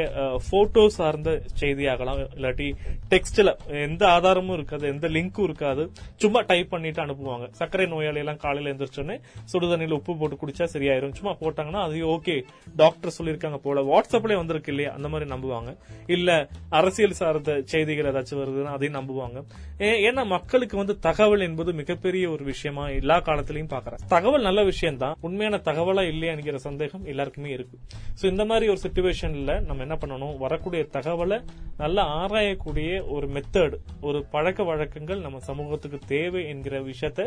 போட்டோ சார்ந்த செய்தி ஆகலாம், இல்லாட்டி டெக்ஸ்ட்ல எந்த ஆதாரமும் இருக்காது, எந்த லிங்க்கும் இருக்காது, சும்மா டைப் பண்ணிட்டு அனுப்புவாங்க. சர்க்கரை நோயாளி எல்லாம் காலையில எழுந்திரிச்சோன்னே சுடுதண்ணில உப்பு போட்டு குடிச்சா சரியாயிரும் சும்மா போட்டாங்கன்னா அது ஓகே டாக்டர் சொல்லியிருக்காங்க போல, வாட்ஸ்அப்ல வந்திருக்கு இல்லையா, அந்த மாதிரி நம்புவாங்க. இல்ல அரசியல் சார்ந்த செய்திகள் ஏதாச்சும் வருதுன்னா அதையும் நம்புவாங்க. ஏன்னா மக்களுக்கு வந்து தகவல் என்பது மிகப்பெரிய ஒரு விஷயமா எல்லா காலத்திலையும் பாக்குறாங்க. தகவல் நல்ல விஷயம் தான், உண்மை தகவலா இல்லையா என்கிற சந்தேகம் எல்லாருக்குமே இருக்கு. சோ இந்த மாதிரி ஒரு சிச்சுவேஷன்ல நம்ம என்ன பண்ணணும், வரக்கூடிய தகவலை நல்லா ஆராயக்கூடிய ஒரு மெத்தட், ஒரு பழக்க வழக்கங்கள் நம்ம சமூகத்துக்கு தேவை என்கிற விஷயத்தை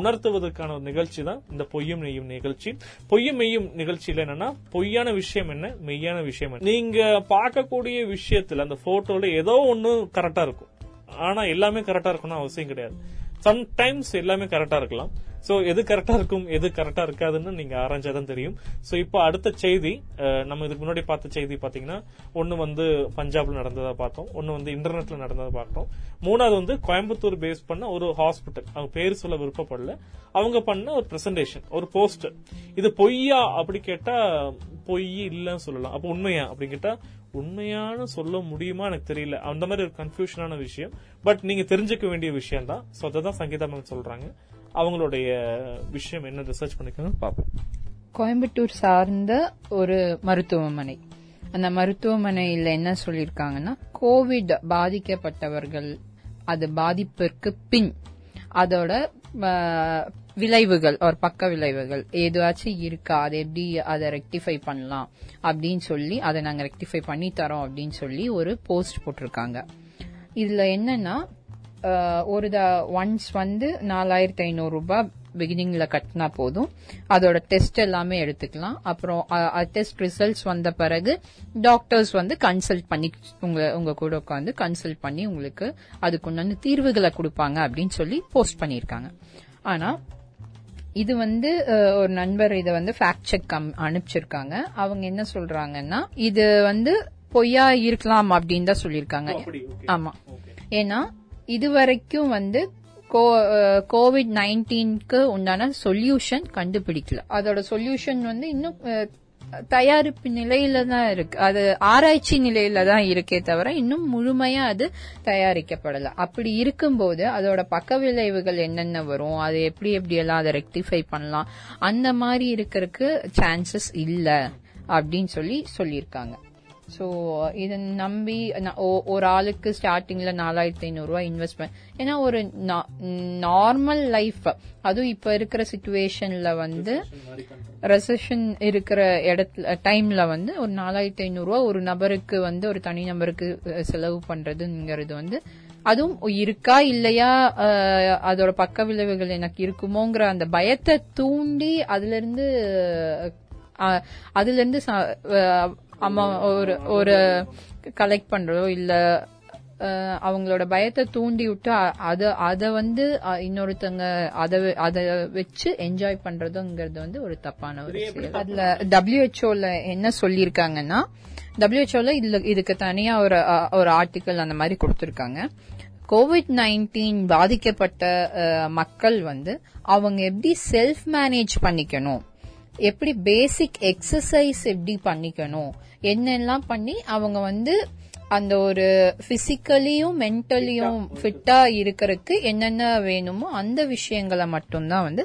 உணர்த்துவதற்கான ஒரு நிகழ்ச்சி தான் இந்த பொய்யும் மெய்யும் நிகழ்ச்சி. பொய்யும் மெய்யும் நிகழ்ச்சியில என்னன்னா பொய்யான விஷயம் என்ன, மெய்யான விஷயம் என்ன. நீங்க பார்க்கக்கூடிய விஷயத்துல அந்த போட்டோல ஏதோ ஒன்னு கரெக்டா இருக்கும், ஆனா எல்லாமே கரெக்டா இருக்கும்னு அவசியம் கிடையாது. சம்டைம்ஸ் எல்லாமே கரெக்டா இருக்கலாம். சோ எது கரெக்டா இருக்கும் எது கரெக்டா இருக்காதுன்னு நீங்க ஆராய்ச்சாதான் தெரியும். சோ இப்போ அடுத்த செய்தி, நம்ம இதுக்கு முன்னாடி பார்த்த செய்தி பாத்தீங்கன்னா ஒன்னு வந்து பஞ்சாப்ல நடந்ததா பார்த்தோம், ஒன்னு வந்து இன்டர்நெட்ல நடந்ததை பார்த்தோம், மூணாவது வந்து கோயம்புத்தூர் பேஸ் பண்ண ஒரு ஹாஸ்பிட்டல், அவங்க பேர் சொல்ல விருப்பப்படல, அவங்க பண்ண ஒரு பிரசன்டேஷன், ஒரு போஸ்டர். இது பொய்யா அப்படி கேட்டா பொய் இல்லன்னு சொல்லலாம், அப்ப உண்மையா அப்படி கேட்டா உண்மையான சொல்ல முடியுமா எனக்கு தெரியல, அந்த மாதிரி ஒரு கன்ஃபியூஷனான விஷயம். பட் நீங்க தெரிஞ்சுக்க வேண்டிய விஷயம் தான். சோ அதான் சங்கீதா மேம் சொல்றாங்க, அவங்களுடைய விஷயம் என்ன ரிசர்ச் பண்ணிக்கணும்னு பார்ப்போம். கோயம்புத்தூர் சார்ந்த ஒரு மருத்துவமனை, அந்த மருத்துவமனையில என்ன சொல்லியிருக்காங்கன்னா கோவிட் பாதிக்கப்பட்டவர்கள் அது பாதிப்பிற்கு பின் அதோட விளைவுகள் ஒரு பக்க விளைவுகள் ஏதாச்சும் இருக்கா, அது எப்படி அதை ரெக்டிஃபை பண்ணலாம் அப்படின்னு சொல்லி அதை நாங்க ரெக்டிஃபை பண்ணி தரோம் அப்படின்னு சொல்லி ஒரு போஸ்ட் போட்டிருக்காங்க. இதுல என்னன்னா ஒரு ஒன்ஸ் வந்து 4,500 ரூபாய் பிகினிங்ல கட்டினா போதும், அதோட டெஸ்ட் எல்லாமே எடுத்துக்கலாம். அப்புறம் டெஸ்ட் ரிசல்ட்ஸ் வந்த பிறகு டாக்டர்ஸ் வந்து கன்சல்ட் பண்ணி உங்க கூட உட்காந்து கன்சல்ட் பண்ணி உங்களுக்கு அதுக்குண்டான தீர்வுகளை கொடுப்பாங்க அப்படின்னு சொல்லி போஸ்ட் பண்ணிருக்காங்க. ஆனா இது வந்து ஒரு நண்பர் இதை வந்து ஃபேக்ட் செக் அனுப்பிச்சிருக்காங்க. அவங்க என்ன சொல்றாங்கன்னா இது வந்து பொய்யா இருக்கலாம் அப்படின்னு தான் சொல்லியிருக்காங்க. ஆமா, ஏன்னா இதுவரைக்கும் வந்து COVID-19க்கு உண்டான சொல்யூஷன் கண்டுபிடிக்கல. அதோட சொல்யூஷன் வந்து இன்னும் தயாரிப்பு நிலையில தான் இருக்கு, அது ஆராய்ச்சி நிலையில தான் இருக்கே தவிர இன்னும் முழுமையா அது தயாரிக்கப்படல. அப்படி இருக்கும்போது அதோட பக்க விளைவுகள் என்னென்ன வரும், அது எப்படி எப்படி எல்லாம் அதை ரெக்டிஃபை பண்ணலாம், அந்த மாதிரி இருக்கிறதுக்கு சான்சஸ் இல்ல அப்படின்னு சொல்லியிருக்காங்க. சோ இதை நம்பி ஒரு ஆளுக்கு ஸ்டார்டிங்ல 4,500 ரூபாய் இன்வெஸ்ட்மெண்ட், ஏன்னா ஒரு நார்மல் லைஃப், அதுவும் இப்ப இருக்கிற சிச்சுவேஷன்ல வந்து ரெசெஷன் இருக்கிற இடத்துல டைம்ல வந்து ஒரு 4,500 ரூபாய் ஒரு நபருக்கு வந்து ஒரு தனி நபருக்கு செலவு பண்றதுங்கிறது வந்து அதுவும் இருக்கா இல்லையா அதோட பக்க விளைவுகள் எனக்கு இருக்குமோங்கிற அந்த பயத்தை தூண்டி அதுல இருந்து அம்மா ஒரு கலெக்ட் பண்றதோ இல்ல அவங்களோட பயத்தை தூண்டி விட்டு அதை வந்து இன்னொருத்தவங்க அதை வச்சு என்ஜாய் பண்றதுங்கிறது வந்து ஒரு தப்பான ஒரு விஷயம். அதுல WHO என்ன சொல்லியிருக்காங்கன்னா, WHO இதுக்கு தனியா ஒரு ஆர்டிக்கல் அந்த மாதிரி கொடுத்திருக்காங்க. COVID-19 பாதிக்கப்பட்ட மக்கள் வந்து அவங்க எப்படி செல்ஃப் மேனேஜ் பண்ணிக்கணும், எப்படி பேசிக் எக்ஸசைஸ் எப்படி பண்ணிக்கணும், என்னெல்லாம் பண்ணி அவங்க வந்து அந்த ஒரு பிசிக்கலியும் மென்டலியும் ஃபிட்டா இருக்கிறதுக்கு என்னென்ன வேணுமோ அந்த விஷயங்களை மட்டும்தான் வந்து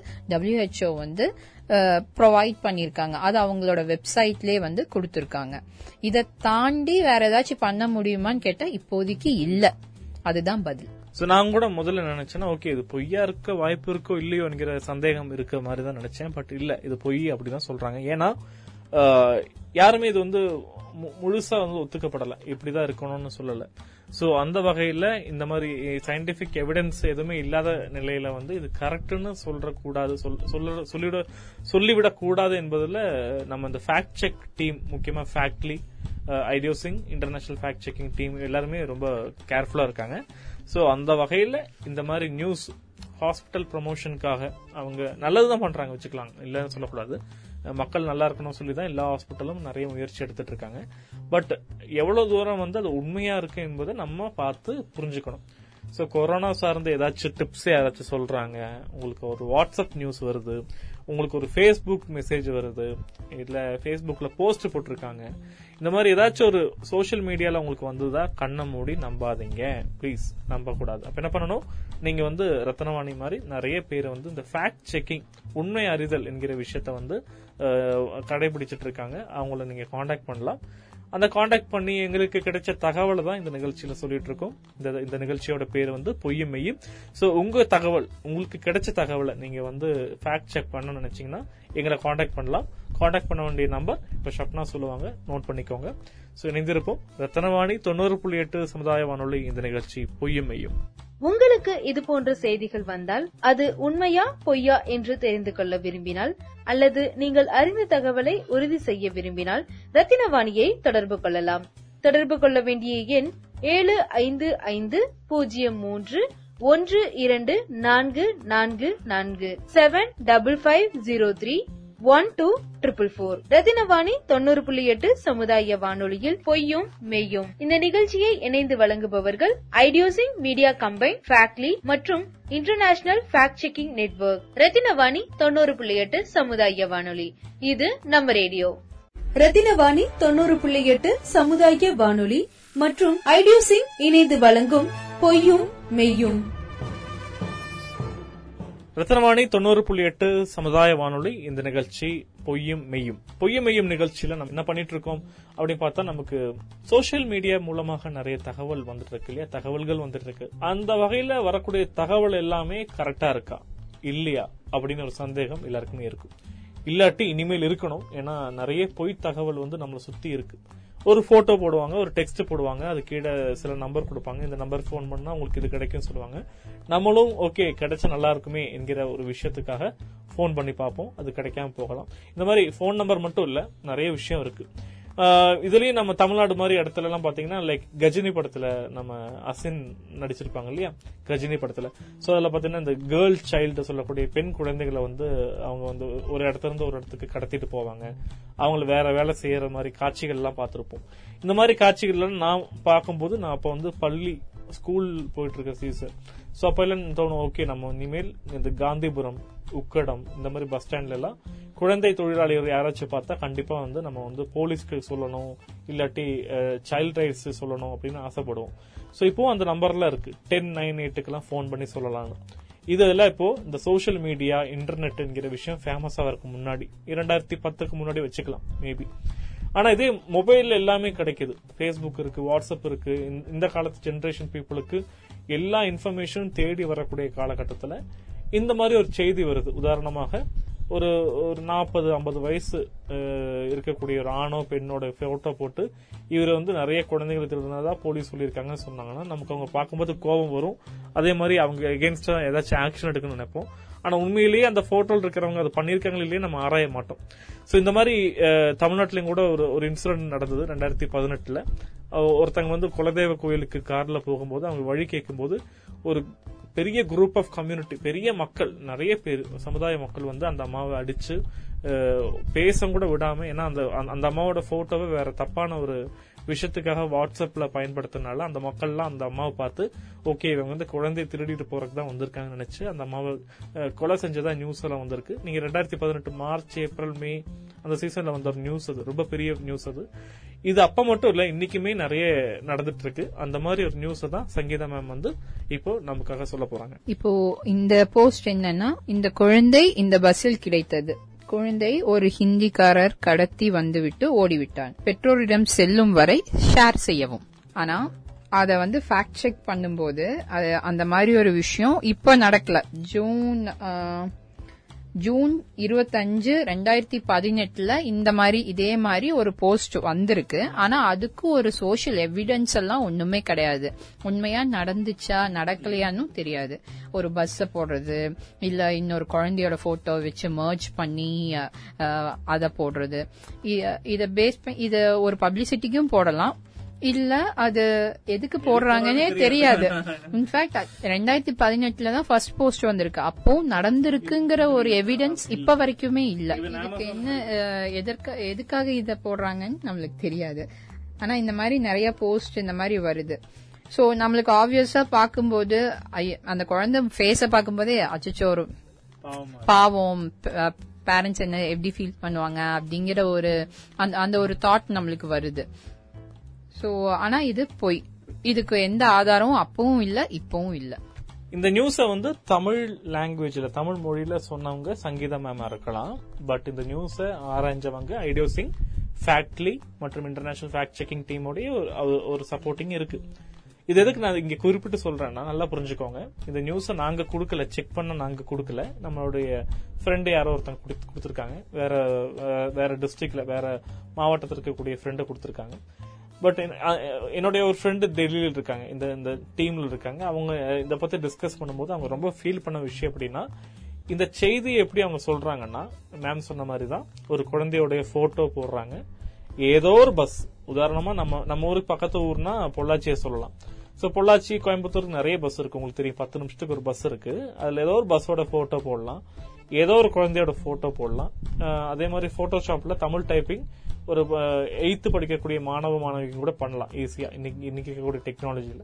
WHO வந்து ப்ரொவைட் பண்ணிருக்காங்க. அது அவங்களோட வெப்சைட்லயே வந்து கொடுத்திருக்காங்க. இதை தாண்டி வேற ஏதாச்சும் பண்ண முடியுமான்னு கேட்டா இப்போதைக்கு இல்ல, அதுதான் பதில். நான் கூட முதல்ல நினைச்சேன்னா ஓகே இது பொய்யா இருக்க வாய்ப்பு இருக்கோ இல்லையோ என்கிற சந்தேகம் இருக்க மாதிரி தான் நினைச்சேன். பட் இல்ல, இது பொய் அப்படிதான் சொல்றாங்க. ஏன்னா யாருமே இது வந்து முழுசா வந்து ஒத்துக்கப்படல, இப்படிதான் இருக்கணும்னு சொல்லல. சோ அந்த வகையில இந்த மாதிரி சயின்டிபிக் எவிடன்ஸ் எதுவுமே இல்லாத நிலையில வந்து இது கரெக்ட்னு சொல்லிவிடக் கூடாது என்பதுல நம்ம இந்த ஃபேக்ட் செக் டீம், முக்கியமா ஃபேக்ட்லி, IDiOSCiNG, international fact checking team எல்லாருமே ரொம்ப கேர்ஃபுல்லா இருக்காங்க. சோ அந்த வகையில இந்த மாதிரி நியூஸ் ஹாஸ்பிட்டல் ப்ரமோஷனுக்காக அவங்க நல்லதுதான் பண்றாங்க, வச்சுக்கலாம், இல்லன்னு சொல்லக்கூடாது. மக்கள் நல்லா இருக்கணும் சொல்லிதான் எல்லா ஹாஸ்பிட்டலும் நிறைய முயற்சி எடுத்துட்டு இருக்காங்க. பட் எவ்வளவு தூரம் வந்து அது உண்மையா இருக்கு என்பதை நம்ம பார்த்து புரிஞ்சுக்கணும். சோ கொரோனா சார்ந்த ஏதாச்சும் டிப்ஸ் யாராச்சும் சொல்றாங்க, உங்களுக்கு ஒரு வாட்ஸ்அப் நியூஸ் வருது, உங்களுக்கு ஒரு Facebook மெசேஜ் வருது, இல்ல Facebookல போஸ்ட் போட்டிருக்காங்க, இந்த மாதிரி ஏதாச்சும் ஒரு சோசியல் மீடியால உங்களுக்கு வந்ததா கண்ணை மூடி நம்பாதீங்க, பிளீஸ் நம்ப கூடாது. அப்ப என்ன பண்ணணும், நீங்க வந்து ரத்னவாணி மாதிரி நிறைய பேர் வந்து இந்த ஃபேக்ட் செக்கிங் உண்மை அறிதல் என்கிற விஷயத்த வந்து கடைபிடிச்சிட்டு இருக்காங்க. அவங்கள நீங்க காண்டாக்ட் பண்ணலாம். அந்த காண்டாக்ட் பண்ணி எங்களுக்கு கிடைச்ச தகவலை தான் இந்த நிகழ்ச்சியில சொல்லிட்டு இருக்கோம். இந்த நிகழ்ச்சியோட பேர் வந்து பொய்யும் மெய்யும். சோ உங்க தகவல், உங்களுக்கு கிடைச்ச தகவலை நீங்க வந்து ஃபேக்ட் செக் பண்ணணும்னு நினைச்சீங்கன்னா எங்களை காண்டாக்ட் பண்ணலாம். காண்டாக்ட் பண்ண வேண்டிய நம்பர் இப்ப ஷப்னா சொல்லுவாங்க, நோட் பண்ணிக்கோங்க. சோ இணைந்திருப்போம். ரத்னவாணி 90.8 சமுதாய வானொலி. இந்த நிகழ்ச்சி பொய்யும் மெய்யும். உங்களுக்கு இது போன்ற செய்திகள் வந்தால் அது உண்மையா பொய்யா என்று தெரிந்து கொள்ள விரும்பினால் அல்லது நீங்கள் அறிந்த தகவலை உறுதி செய்ய விரும்பினால் ரத்தினவாணியை தொடர்பு கொள்ளலாம். தொடர்பு கொள்ள வேண்டிய எண் 7550312444 7550312444. ரத்தினவாணி 90.8 சமுதாய வானொலியில் பொய்யும் மெய்யும். இந்த நிகழ்ச்சியை இணைந்து வழங்குபவர்கள் IDiOSCiNG மீடியா கம்பைன், ஃபேக்ட்லி மற்றும் international fact checking network. Rathinavani 90.8 சமுதாய வானொலி, இது நம்ம ரேடியோ. ரத்தினவாணி 90.8 சமுதாய வானொலி மற்றும் IDiOSCiNG இணைந்து வழங்கும் பொய்யும் மெய்யும். ரத்னவாணி 90.8 சமுதாய வானொலி. இந்த நிகழ்ச்சி பொய்யும் மெய்யும். பொய்யும் மெய்யும் நிகழ்ச்சியில நம்ம என்ன பண்ணிட்டு இருக்கோம் அப்படின்னு பார்த்தா, நமக்கு சோசியல் மீடியா மூலமாக நிறைய தகவல் வந்துட்டு இருக்கு இல்லையா, தகவல்கள் வந்துட்டு இருக்கு. அந்த வகையில வரக்கூடிய தகவல் எல்லாமே கரெக்டா இருக்கா இல்லையா அப்படின்னு ஒரு சந்தேகம் எல்லாருக்குமே இருக்கும். இல்லாட்டி இனிமேல் இருக்கணும். ஏன்னா நிறைய பொய் தகவல் வந்து நம்மளை சுத்தி இருக்கு. ஒரு போட்டோ போடுவாங்க, ஒரு டெக்ஸ்ட் போடுவாங்க, அது கீழே சில நம்பர் கொடுப்பாங்க, இந்த நம்பருக்கு போன் பண்ணா உங்களுக்கு இது கிடைக்கும் சொல்லுவாங்க. நம்மளும் ஓகே கிடைச்சா நல்லா இருக்குமே என்கிற ஒரு விஷயத்துக்காக போன் பண்ணி பார்ப்போம், அது கிடைக்காம போகலாம். இந்த மாதிரி போன் நம்பர் மட்டும் இல்ல, நிறைய விஷயம் இருக்கு. இதுலயும் நம்ம தமிழ்நாடு மாதிரி இடத்துல எல்லாம் பாத்தீங்கன்னா, லைக் கஜினி படத்துல நம்ம அசின் நடிச்சிருப்பாங்க இல்லையா, கஜினி படத்துல. சோ அதுல பாத்தீங்கன்னா இந்த கேர்ள் சைல்டு சொல்லக்கூடிய பெண் குழந்தைகளை வந்து அவங்க வந்து ஒரு இடத்துல இருந்து ஒரு இடத்துக்கு கடத்திட்டு போவாங்க, அவங்களை வேற வேலை செய்யற மாதிரி காட்சிகள் எல்லாம் பாத்திருப்போம். இந்த மாதிரி காட்சிகள்லாம் நான் பார்க்கும்போது, நான் அப்ப வந்து பள்ளி ஸ்கூல் போயிட்டு இருக்க சீசன், சோ அப்ப எல்லாம் தோணும் ஓகே நம்ம இனிமேல் இந்த காந்திபுரம், உக்கடம், இந்த மாதிரி பஸ் ஸ்டாண்ட்ல எல்லாம் குழந்தை தொழிலாளிகள் யாராச்சும் பார்த்தா கண்டிப்பா வந்து நம்ம வந்து போலீஸ்க்கு சொல்லணும், இல்லாட்டி சைல்ட் ரைட்ஸ் சொல்லணும் அப்படின்னு ஆசைப்படுவோம். சோ இப்போ அந்த நம்பர்ல இருக்கு 1098க்குலாம் போன் பண்ணி சொல்லலாம். இதெல்லாம் இப்போ இந்த சோசியல் மீடியா, இன்டர்நெட் என்கிற விஷயம் ஃபேமஸ் ஆகிறதுக்கு முன்னாடி, 2010க்கு முன்னாடி வச்சுக்கலாம் மேபி. ஆனா இதே மொபைல் எல்லாமே கிடைக்குது. பேஸ்புக் இருக்கு, வாட்ஸ்அப் இருக்கு. இந்த காலத்து ஜென்ரேஷன் பீப்புளுக்கு எல்லா இன்ஃபர்மேஷனும் தேடி வரக்கூடிய காலகட்டத்தில் இந்த மாதிரி ஒரு செய்தி வருது. உதாரணமாக ஒரு 40-50 வயசு இருக்கக்கூடிய ஒரு ஆணோ பெண்ணோட போட்டோ போட்டு இவர் வந்து நிறைய குழந்தைகளை திருடினதா போலீஸ் சொல்லியிருக்காங்கன்னு சொன்னாங்கன்னா, நமக்கு அவங்க பார்க்கும்போது கோபம் வரும். அதே மாதிரி அவங்க எகென்ஸ்டா ஏதாச்சும் ஆக்ஷன் எடுக்கணும்னு நினைப்போம். ஆனா உண்மையிலேயே அந்த போட்டோல இருக்கிறவங்க அதை பண்ணிருக்காங்களா இல்லையே நம்ம ஆராய மாட்டோம். சோ இந்த மாதிரி தமிழ்நாட்டிலயும் கூட ஒரு இன்சிடென்ட் நடந்தது 2018. ஒருத்தங்க வந்து குலதெய்வ கோயிலுக்கு கார்ல போகும்போது அவங்க வழி கேட்கும் போது ஒரு பெரிய குரூப் ஆஃப் கம்யூனிட்டி, பெரிய மக்கள், நிறைய பேர் சமுதாய மக்கள் வந்து அந்த அம்மாவை அடிச்சு பேச கூட விடாம, ஏன்னா அந்த அம்மாவோட போட்டோவை வேற தப்பான ஒரு விஷயத்துக்காக வாட்ஸ்அப்ல பயன்படுத்தினால அந்த மக்கள்லாம் அந்த அம்மாவை பார்த்து ஓகே இவங்க வந்து குழந்தைய திருடிட்டு போறதுதான் வந்திருக்காங்கன்னு நினைச்சு அந்த அம்மாவை கொலை செஞ்சதா நியூஸ் எல்லாம் வந்திருக்கு. நீங்க 2018 மார்ச், ஏப்ரல், மே அந்த சீசன்ல வந்த நியூஸ், அது ரொம்ப பெரிய நியூஸ். அது இது அப்ப மட்டும் இல்ல, இன்னைக்குமே நிறைய நடந்துட்டு இருக்கு. அந்த மாதிரி ஒரு நியூஸ் தான் சங்கீதா மேம் வந்து இப்போ நமக்காக சொல்ல போறாங்க. இப்போ இந்த போஸ்ட் என்னன்னா, இந்த குழந்தை இந்த பஸ்ஸில் கிடைத்தது, குழந்தை ஒரு ஹிந்திக்காரர் கடத்தி வந்துவிட்டு ஓடிவிட்டான், பெற்றோரிடம் செல்லும் வரை ஷேர் செய்யவும். ஆனா அத வந்து ஃபேக்ட் செக் பண்ணும்போது அந்த மாதிரி ஒரு விஷயம் இப்ப நடக்கல. ஜூன் 25, 2018 இந்த மாதிரி இதே மாதிரி ஒரு போஸ்ட் வந்திருக்கு. ஆனா அதுக்கு ஒரு சோஷியல் எவிடன்ஸ் எல்லாம் ஒண்ணுமே கிடையாது. உண்மையா நடந்துச்சா நடக்கலையான்னு தெரியாது. ஒரு பஸ்ஸ போடுறது இல்ல இன்னொரு குழந்தையோட போட்டோ வச்சு மர்ஜ் பண்ணி அத போடுறது, இத பேஸ் பண்ணி இத ஒரு பப்ளிசிட்டிக்கும் போடலாம், இல்ல அது எதுக்கு போடுறாங்கன்னே தெரியாது. இன்ஃபேக்ட் 2018 ஃபர்ஸ்ட் போஸ்ட் வந்திருக்கு. அப்போ நடந்திருக்குங்கிற ஒரு எவிடன்ஸ் இப்ப வரைக்குமே இல்ல. இதுக்கு என்ன எதுக்காக இத போடுறாங்கன்னு நம்மளுக்கு தெரியாது. ஆனா இந்த மாதிரி நிறைய போஸ்ட் இந்த மாதிரி வருது. சோ நம்மளுக்கு ஆப்வியஸா பாக்கும்போது அந்த குழந்தை ஃபேஸ பாக்கும்போதே அச்சோ ஒரு பாவம், பேரண்ட்ஸ் என்ன எப்படி ஃபீல் பண்ணுவாங்க அப்படிங்கிற ஒரு அந்த ஒரு தாட் நம்மளுக்கு வருது. சோ ஆனா இது போய் இதுக்கு எந்த ஆதாரமும் அப்பவும் இல்ல இப்பவும் இல்ல. இந்த நியூஸ வந்து தமிழ் லாங்குவேஜ்ல, தமிழ் மொழியில சொன்னவங்க சங்கீதா மேமா இருக்கலாம். பட் இந்த நியூஸ ஆராய்ஞ்சவங்க ஐடியோசிங், ஃபேக்ட்லி மற்றும் இன்டர்நேஷனல் ஃபேக்ட் செக்கிங் டீமோடய ஒரு சப்போர்ட்டிங் இருக்கு. இது எதுக்கு நான் இங்க குறிப்பிட்டு சொல்றேன்னா நல்லா புரிஞ்சுக்கோங்க, இந்த நியூஸ நாங்க கொடுக்கல, செக் பண்ண நாங்க கொடுக்கல. நம்மளுடைய ஃப்ரெண்டு யாரோ ஒருத்தங்க கொடுத்திருக்காங்க, வேற வேற டிஸ்ட்ரிக்ட்ல, வேற மாவட்டத்தில் இருக்கக்கூடிய ஃப்ரெண்டை கொடுத்திருக்காங்க. பட் என்னுடைய ஒரு ஃப்ரெண்டு டெல்லியில் இருக்காங்க, இந்த டீம்ல இருக்காங்க. அவங்க இதை பத்தி டிஸ்கஸ் பண்ணும்போது அவங்க ரொம்ப ஃபீல் பண்ண விஷயம் அப்படின்னா, இந்த செய்தியை எப்படி அவங்க சொல்றாங்கன்னா, மேம் சொன்ன மாதிரி தான் ஒரு குழந்தையோடைய போட்டோ போடுறாங்க, ஏதோ ஒரு பஸ், உதாரணமா நம்ம ஊருக்கு பக்கத்து ஊர்னா பொள்ளாச்சியை சொல்லலாம். ஸோ பொள்ளாச்சி, கோயம்புத்தூருக்கு நிறைய பஸ் இருக்கு உங்களுக்கு தெரியும், 10 நிமிஷத்துக்கு ஒரு பஸ் இருக்கு. அதுல ஏதோ ஒரு பஸ்ஸோட போட்டோ போடலாம், ஏதோ ஒரு குழந்தையோட போட்டோ போடலாம். அதே மாதிரி போட்டோஷாப்ல தமிழ் டைப்பிங் ஒரு 8th படிக்கக்கூடிய மாணவ மாணவிக்கும் கூட பண்ணலாம் ஈஸியா. இன்னைக்கு இருக்கக்கூடிய டெக்னாலஜியில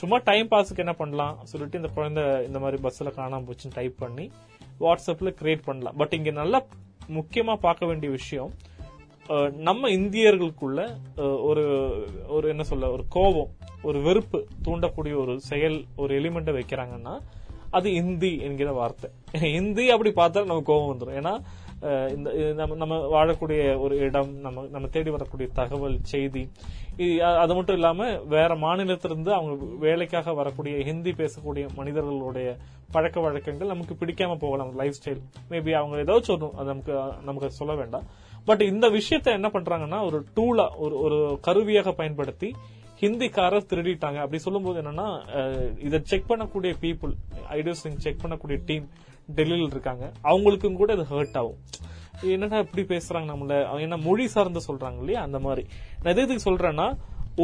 சும்மா டைம் பாஸுக்கு என்ன பண்ணலாம் சொல்லிட்டு இந்த குழந்தை இந்த மாதிரி பஸ்ல காணாம போச்சுன்னு டைப் பண்ணி வாட்ஸ்அப்ல கிரியேட் பண்ணலாம். பட் இங்க நல்லா முக்கியமா பார்க்க வேண்டிய விஷயம், நம்ம இந்தியர்களுக்குள்ள ஒரு ஒரு என்ன சொல்ல ஒரு கோபம், ஒரு வெறுப்பு தூண்டக்கூடிய ஒரு செயல், ஒரு எலிமெண்ட்டை வைக்கிறாங்கன்னா அது இந்தி என்கிற வார்த்தை. இந்தி அப்படி பார்த்தா நமக்கு கோபம் வந்துடும். ஏன்னா நம்ம வாழக்கூடிய ஒரு இடம், நம்ம தேடி வரக்கூடிய தகவல், செய்தி, அது மட்டும் இல்லாம வேற மாநிலத்திலிருந்து அவங்க வேலைக்காக வரக்கூடிய ஹிந்தி பேசக்கூடிய மனிதர்களுடைய பழக்க வழக்கங்கள் நமக்கு பிடிக்காம போகலாம். லைஃப் ஸ்டைல் மேபி அவங்க ஏதாச்சும் ஒன்றும் அது நமக்கு சொல்ல வேண்டாம். பட் இந்த விஷயத்த என்ன பண்றாங்கன்னா ஒரு டூலா, ஒரு கருவியாக பயன்படுத்தி ஹிந்திக்காரர் திருடிட்டாங்க அப்படி சொல்லும் போது என்னன்னா, இதை செக் பண்ணக்கூடிய பீப்புள், ஐடியாசிங் செக் பண்ணக்கூடிய டீம் டெல்லியில் இருக்காங்க, அவங்களுக்கும் கூட அது ஹர்ட் ஆகும். என்னன்னா எப்படி பேசுறாங்க நம்மள, என்ன மொழி சார்ந்து சொல்றாங்க இல்லையா, அந்த மாதிரி. நான் எது இதுக்கு சொல்றேன்னா,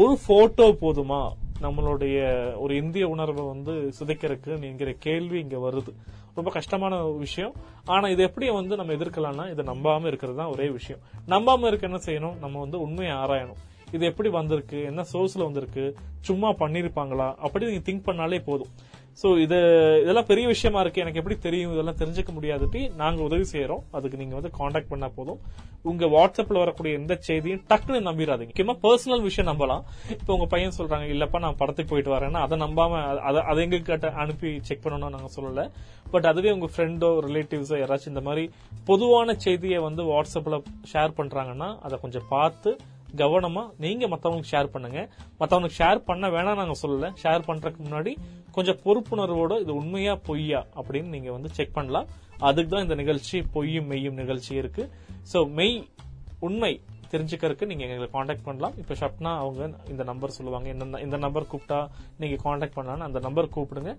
ஒரு போட்டோ போதுமா நம்மளுடைய ஒரு இந்திய உணர்வை வந்து சிதைக்கிறதுக்கு என்கிற கேள்வி இங்க வருது. ரொம்ப கஷ்டமான விஷயம். ஆனா இது எப்படி வந்து நம்ம எதிர்க்கலாம்னா, இதை நம்பாம இருக்கிறது தான் ஒரே விஷயம். நம்பாம இருக்க என்ன செய்யணும், நம்ம வந்து உண்மையை ஆராயணும். இது எப்படி வந்திருக்கு, என்ன சோர்ஸ்ல வந்திருக்கு, சும்மா பண்ணிருப்பாங்களா அப்படின்னு நீங்க திங்க் பண்ணாலே போதும். சோ இதெல்லாம் பெரிய விஷயமா இருக்கு, எனக்கு எப்படி தெரியும், இதெல்லாம் தெரிஞ்சுக்க முடியாதுட்டி நாங்க உதவி செய்யறோம். அதுக்கு நீங்க வந்து காண்டாக்ட் பண்ணா போதும். உங்க வாட்ஸ்அப்ல வரக்கூடிய எந்த செய்தியும் டக்குன்னு நம்பிடாதீங்க. முக்கியமா பர்சனல் விஷயம் நம்பலாம். இப்ப உங்க பையன் சொல்றாங்க, இல்லப்பா நான் படத்துக்கு போயிட்டு வரேன்னா அதை நம்பாம அதை எங்ககிட்ட அனுப்பி செக் பண்ணணும்னு நாங்க சொல்லல. பட் அதுவே உங்க ஃப்ரெண்டோ ரிலேட்டிவ்ஸோ யாராச்சும் இந்த மாதிரி பொதுவான செய்தியை வந்து வாட்ஸ்அப்ல ஷேர் பண்றாங்கன்னா அதை கொஞ்சம் பார்த்து கவனமா நீங்க மத்தவங்களுக்கு ஷேர் பண்ணுங்க. மத்தவங்களுக்கு ஷேர் பண்ண வேணாம் நாங்க சொல்லல. ஷேர் பண்றதுக்கு முன்னாடி கொஞ்சம் பொறுப்புணர்வோட இது உண்மையா பொய்யா அப்படின்னு நீங்க வந்து செக் பண்ணலாம். அதுக்கு தான் இந்த நிகழ்ச்சி பொய்யும் மெய்யும் நிகழ்ச்சி இருக்கு. சோ மெய் உண்மை தெரிஞ்சுக்கிறதுக்கு நீங்க எங்களை காண்டாக்ட் பண்ணலாம். இப்ப ஷப்னா அவங்க இந்த நம்பர் சொல்லுவாங்க, இந்த நம்பர் கூப்பிட்டா நீங்க காண்டாக்ட் பண்ணலாம். அந்த நம்பர் கூப்பிடுங்க,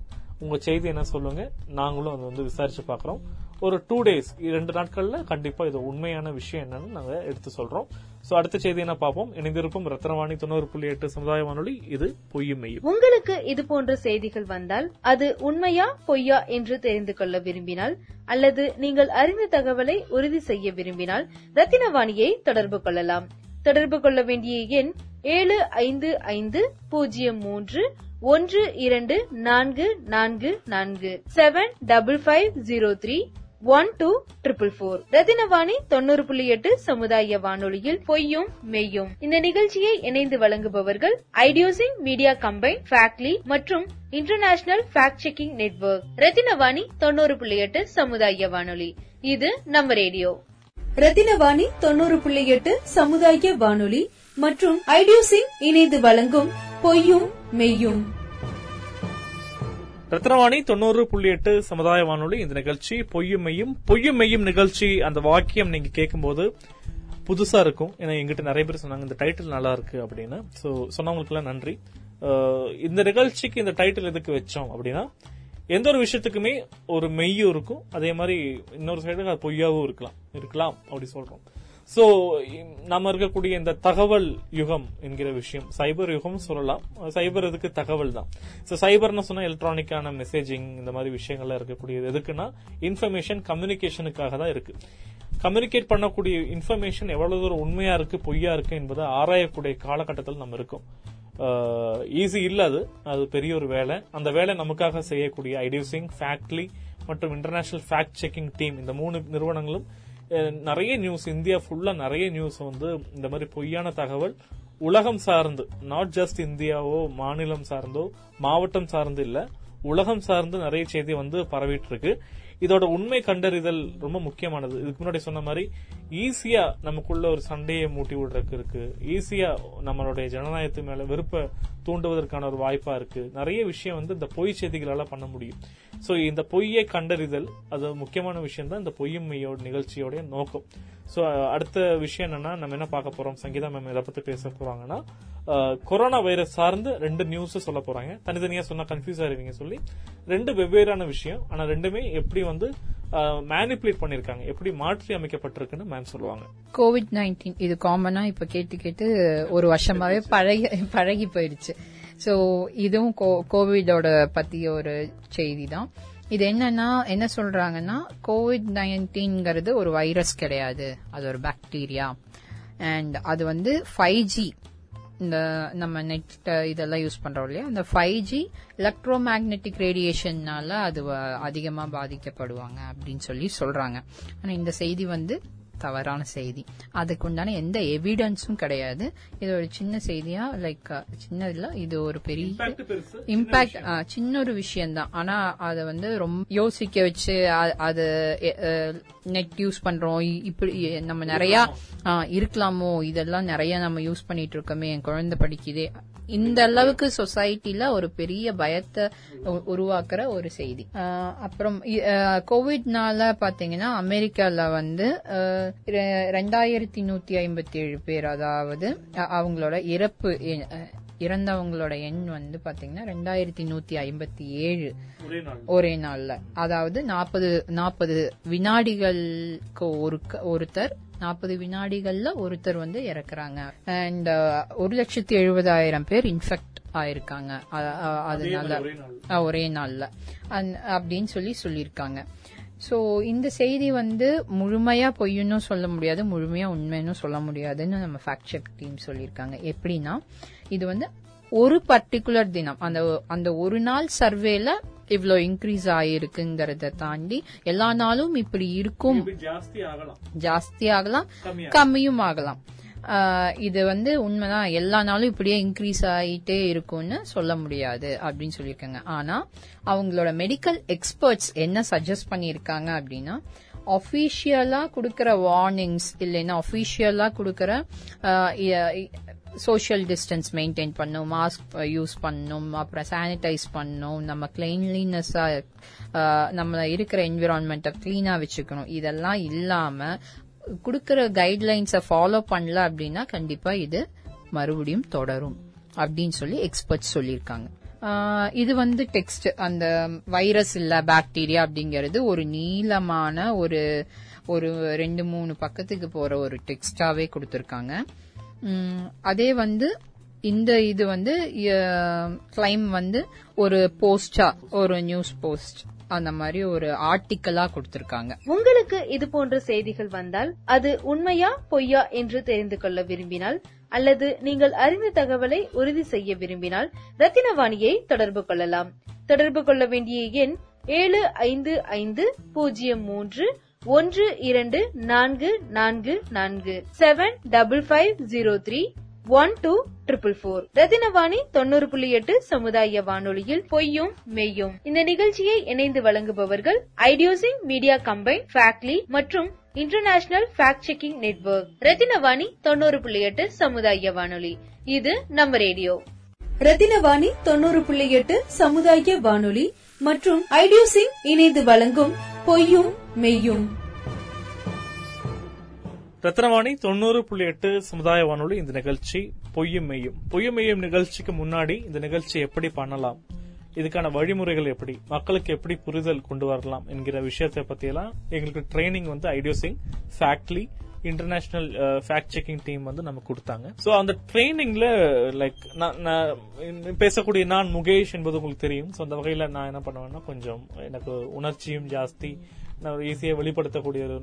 உங்க செய்தி என்ன சொல்லுங்க, நாங்களும் அதை வந்து விசாரிச்சு பாக்குறோம். ஒரு 2 days, 2 நாட்கள்ல கண்டிப்பா இது உண்மையான விஷயம் என்னன்னு நாங்க எடுத்து சொல்றோம். சோ அடுத்த செய்தி என்ன பார்ப்போம். இணைந்திருக்கும் ரத்னவாணி 90.8 சமுதாய வானொலி. இது பொய்யும் மெய்யும். உங்களுக்கு இது போன்ற செய்திகள் வந்தால் அது உண்மையா பொய்யா என்று தெரிந்து கொள்ள விரும்பினால் அல்லது நீங்கள் அறிந்த தகவலை உறுதி செய்ய விரும்பினால் ரத்தினவாணியை தொடர்பு கொள்ளலாம். தொடர்பு கொள்ள வேண்டிய எண் 7550312444 7550312444. ரத்தினவாணி 90.8 சமுதாய வானொலியில் பொய்யும் மெய்யும். இந்த நிகழ்ச்சியை இணைந்து வழங்குபவர்கள் ஐடியோசிங் மீடியா கம்பைன், ஃபேக்ட்லி மற்றும் international fact checking network. Rathinavani 90.8 சமுதாய வானொலி. இது நம்ம ரேடியோ. ரத்தினவாணி 90.8 சமுதாய வானொலி மற்றும் ஐடியோசிங் இணைந்து வழங்கும் பொய்யும் மெய்யும். ரத்னவாணி 90.8 சமுதாய வானொலி. இந்த நிகழ்ச்சி பொய்யும் மெய்யும். பொய்யும் மெய்யும் நிகழ்ச்சி அந்த வாக்கியம் நீங்க கேட்கும்போது புதுசா இருக்கும். ஏன்னா எங்கிட்ட நிறைய பேர் சொன்னாங்க இந்த டைட்டில் நல்லா இருக்கு அப்படின்னு. சோ சொன்னவங்களுக்கு எல்லாம் நன்றி. இந்த நிகழ்ச்சிக்கு இந்த டைட்டில் எதுக்கு வச்சோம் அப்படின்னா, எந்த ஒரு விஷயத்துக்குமே ஒரு மெய்யும் இருக்கும், அதே மாதிரி இன்னொரு சைடு அது பொய்யாவும் இருக்கலாம் அப்படி சொல்றோம். சோ நம்ம இருக்கக்கூடிய இந்த தகவல் யுகம் என்கிற விஷயம், சைபர் யுகம் சொல்லலாம். சைபர் எதுக்கு, தகவல் தான். சோ சைபர்னு சொன்னா எலக்ட்ரானிக்கான மெசேஜிங் இந்த மாதிரி விஷயங்கள்லாம் இருக்கக்கூடியது. எதுக்குன்னா இன்ஃபர்மேஷன் கம்யூனிகேஷனுக்காக தான் இருக்கு. கம்யூனிகேட் பண்ணக்கூடிய இன்ஃபர்மேஷன் எவ்வளவு தூரம் உண்மையா இருக்கு பொய்யா இருக்கு என்பதை ஆராயக்கூடிய காலகட்டத்தில் நம்ம இருக்கோம். ஈஸி இல்லாது, அது பெரிய ஒரு வேலை. அந்த வேலை நமக்காக செய்யக்கூடிய ஐடியாசிங், ஃபேக்ட்லி மற்றும் இன்டர்நேஷனல் ஃபேக்ட் செக்கிங் டீம், இந்த 3 நிறுவனங்களும் நிறைய நியூஸ், இந்தியா ஃபுல்லா நிறைய நியூஸ் வந்து இந்த மாதிரி பொய்யான தகவல் உலகம் சார்ந்து, நாட் ஜஸ்ட் இந்தியாவோ மாநிலம் சார்ந்தோ மாவட்டம் சார்ந்து இல்ல, உலகம் சார்ந்து நிறைய செய்தி வந்து பரவிட்டு இருக்கு. இதோட உண்மை கண்டறிதல் ரொம்ப முக்கியமானது. இதுக்கு முன்னாடி சொன்ன மாதிரி ஈஸியா நமக்குள்ள ஒரு சண்டையை மூட்டி விடுறதுக்கு இருக்கு, ஈஸியா நம்மளுடைய ஜனநாயகத்து மேல வெறுப்ப தூண்டுவதற்கான ஒரு வாய்ப்பா இருக்கு. நிறைய விஷயம் வந்து இந்த பொய் செய்திகளால பண்ண முடியும். சோ இந்த பொய்யை கண்டறிதல் அது முக்கியமான விஷயம் தான் இந்த பொய்யும் மெய்யோட நிகழ்ச்சியோடைய நோக்கம். சோ அடுத்த விஷயம் என்னன்னா, நம்ம என்ன பார்க்க போறோம், சங்கீதா மேம் இதை பத்தி பேச போறாங்கன்னா கொரோனா வைரஸ் சார்ந்து 2 நியூஸ் சொல்ல போறாங்க. தனித்தனியா சொன்னா கன்ஃபியூஸ் ஆயிருவீங்க சொல்லி 2 வெவ்வேறான விஷயம். ஆனா 2மே எப்படி வந்து மேனிபுலேட் பண்ணிருக்காங்க, எப்படி மாற்றி அமைக்கப்பட்டிருக்குன்னு மேம் சொல்லுவாங்க. கோவிட்-19 இது காமனா இப்ப கேட்டு ஒரு வருஷமாவே பழகி போயிருச்சு. சோ இதுவும் கோவிடோட பத்தி ஒரு செய்தி தான். இது என்னன்னா, என்ன சொல்றாங்கன்னா கோவிட்-19ங்கிறது ஒரு வைரஸ் கிடையாது, அது ஒரு பாக்டீரியா. அண்ட் அது வந்து 5G, இந்த நம்ம நெட் இதெல்லாம் யூஸ் பண்றோம் இல்லையா, அந்த 5G எலக்ட்ரோமேக்னெட்டிக் ரேடியேஷன்னால அது அதிகமா பாதிக்கப்படுவாங்க அப்படின்னு சொல்லி சொல்றாங்க. ஆனா இந்த செய்தி வந்து தவறான செய்தி. அதுக்குண்டான எந்த எவிடன்ஸும் கிடையாது. இது ஒரு சின்ன செய்தியா, லைக் சின்னதுல இது ஒரு பெரிய இம்பாக்ட், சின்ன ஒரு விஷயம்தான். ஆனா அதை வந்து ரொம்ப யோசிக்க வச்சு அது நெட் யூஸ் பண்றோம், இப்படி நம்ம நிறைய இருக்கலாமோ, இதெல்லாம் நிறைய நம்ம யூஸ் பண்ணிட்டு இருக்கோமே, என் குழந்தை படிக்குதே, இந்த அளவுக்கு சொசைட்டில ஒரு பெரிய பயத்தை உருவாக்குற ஒரு செய்தி. அப்புறம் கோவிட்னால பாத்தீங்கன்னா அமெரிக்கால வந்து 2157 பேர், அதாவது அவங்களோட இறந்தவங்களோட எண் வந்து பாத்தீங்கன்னா 2157 ஒரே நாள்ல. அதாவது 40 வினாடிகளுக்கு ஒருத்தர், 40 வினாடிகள்ல ஒருத்தர் வந்து இறக்குறாங்க. அண்ட் 1,70,000 பேர் இன்ஃபெக்ட் ஆயிருக்காங்க அதனால ஒரே நாள்ல அப்படின்னு சொல்லியிருக்காங்க. சோ இந்த செய்தி வந்து முழுமையா பொய்ன்னு சொல்ல முடியாது, முழுமையா உண்மைன்னு சொல்ல முடியாதுன்னு நம்ம ஃபேக்ட் செக் டீம் சொல்லியிருக்காங்க. எப்படின்னா, இது வந்து ஒரு பர்டிகுலர் தினம், அந்த ஒரு நாள் சர்வேல இவ்ளோ இன்க்ரீஸ் ஆயிருக்குங்கறத தாண்டி எல்லா நாளும் இப்படி இருக்கும், ஜாஸ்தி ஆகலாம், கம்மியும் ஆகலாம். இது வந்து உண்மைதான், எல்லா நாளும் இப்படியே இன்க்ரீஸ் ஆயிட்டே இருக்கும்னு சொல்ல முடியாது அப்படின்னு சொல்லியிருக்காங்க. ஆனா அவங்களோட மெடிக்கல் எக்ஸ்பர்ட்ஸ் என்ன சஜஸ்ட் பண்ணியிருக்காங்க அப்படின்னா, அஃபிஷியலா கொடுக்கற வார்னிங்ஸ் இல்லைன்னா அஃபிஷியலா கொடுக்கற சோஷியல் டிஸ்டன்ஸ் மெயின்டைன் பண்ணும், மாஸ்க் யூஸ் பண்ணும், அப்புறம் சானிடைஸ் பண்ணும், நம்ம கிளீன்லினஸா நம்ம இருக்கிற என்விரான்மெண்ட்டை கிளீனா வச்சுக்கணும். இதெல்லாம் இல்லாம கொடுக்கற கைட்லைன்ஸை ஃபாலோ பண்ணல அப்படின்னா கண்டிப்பா இது மறுபடியும் தொடரும் அப்படின்னு சொல்லி எக்ஸ்பர்ட்ஸ் சொல்லியிருக்காங்க. இது வந்து டெக்ஸ்ட், அந்த வைரஸ் இல்ல பாக்டீரியா அப்படிங்கறது ஒரு நீளமான ஒரு 2-3 பக்கத்துக்கு போற ஒரு டெக்ஸ்டாவே கொடுத்திருக்காங்க. அதே வந்து இந்த இது வந்து கிளைம் வந்து ஒரு போஸ்டா, ஒரு நியூஸ் போஸ்ட், அந்த மாதிரி ஒரு ஆர்டிக்கலா கொடுத்திருக்காங்க. உங்களுக்கு இது போன்ற செய்திகள் வந்தால் அது உண்மையா பொய்யா என்று தெரிந்து கொள்ள விரும்பினால் அல்லது நீங்கள் அறிந்த தகவலை உறுதி செய்ய விரும்பினால் ரத்தினவாணியை தொடர்பு கொள்ளலாம். தொடர்பு கொள்ள வேண்டிய எண் 7550312444 7550312444. ரத்தினவாணி 90.8 சமுதாய வானொலியில் பொய்யும் மெய்யும். இந்த நிகழ்ச்சியை இணைந்து வழங்குபவர்கள் ஐடியோசிங் மீடியா கம்பைன், ஃபேக்ட்லி மற்றும் international fact checking network. Rathinavani 90.8 சமுதாய வானொலி, இது நம்ம ரேடியோ. ரத்தினவாணி 90.8 சமுதாய வானொலி மற்றும் ஐடியோசிங் இணைந்து வழங்கும் பொய்யும் மெய்யும். ரத்னவாணி 90.8 சமுதாய வானொலி. இந்த நிகழ்ச்சி பொய்யும் மெய்யும் நிகழ்ச்சிக்கு முன்னாடி இந்த நிகழ்ச்சி எப்படி பண்ணலாம், இதுக்கான வழிமுறைகள் எப்படி, மக்களுக்கு எப்படி புரிதல் கொண்டு வரலாம் என்கிற விஷயத்தை பத்தியெல்லாம் எங்களுக்கு ட்ரைனிங் வந்து ஐடியோசிங், ஃபேக்ட்லி, இன்டர்நேஷனல் ஃபேக்ட் செக்கிங் டீம் வந்து நமக்கு கொடுத்தாங்க. சோ அந்த ட்ரைனிங்ல லைக் பேசக்கூடிய நான் முகேஷ் என்பது உங்களுக்கு தெரியும். சோ அந்த வகையில நான் என்ன பண்ணுவேன்னா, கொஞ்சம் எனக்கு உணர்ச்சியும் ஜாஸ்தி, ஈஸியா வெளிப்படுத்தக்கூடிய ஒரு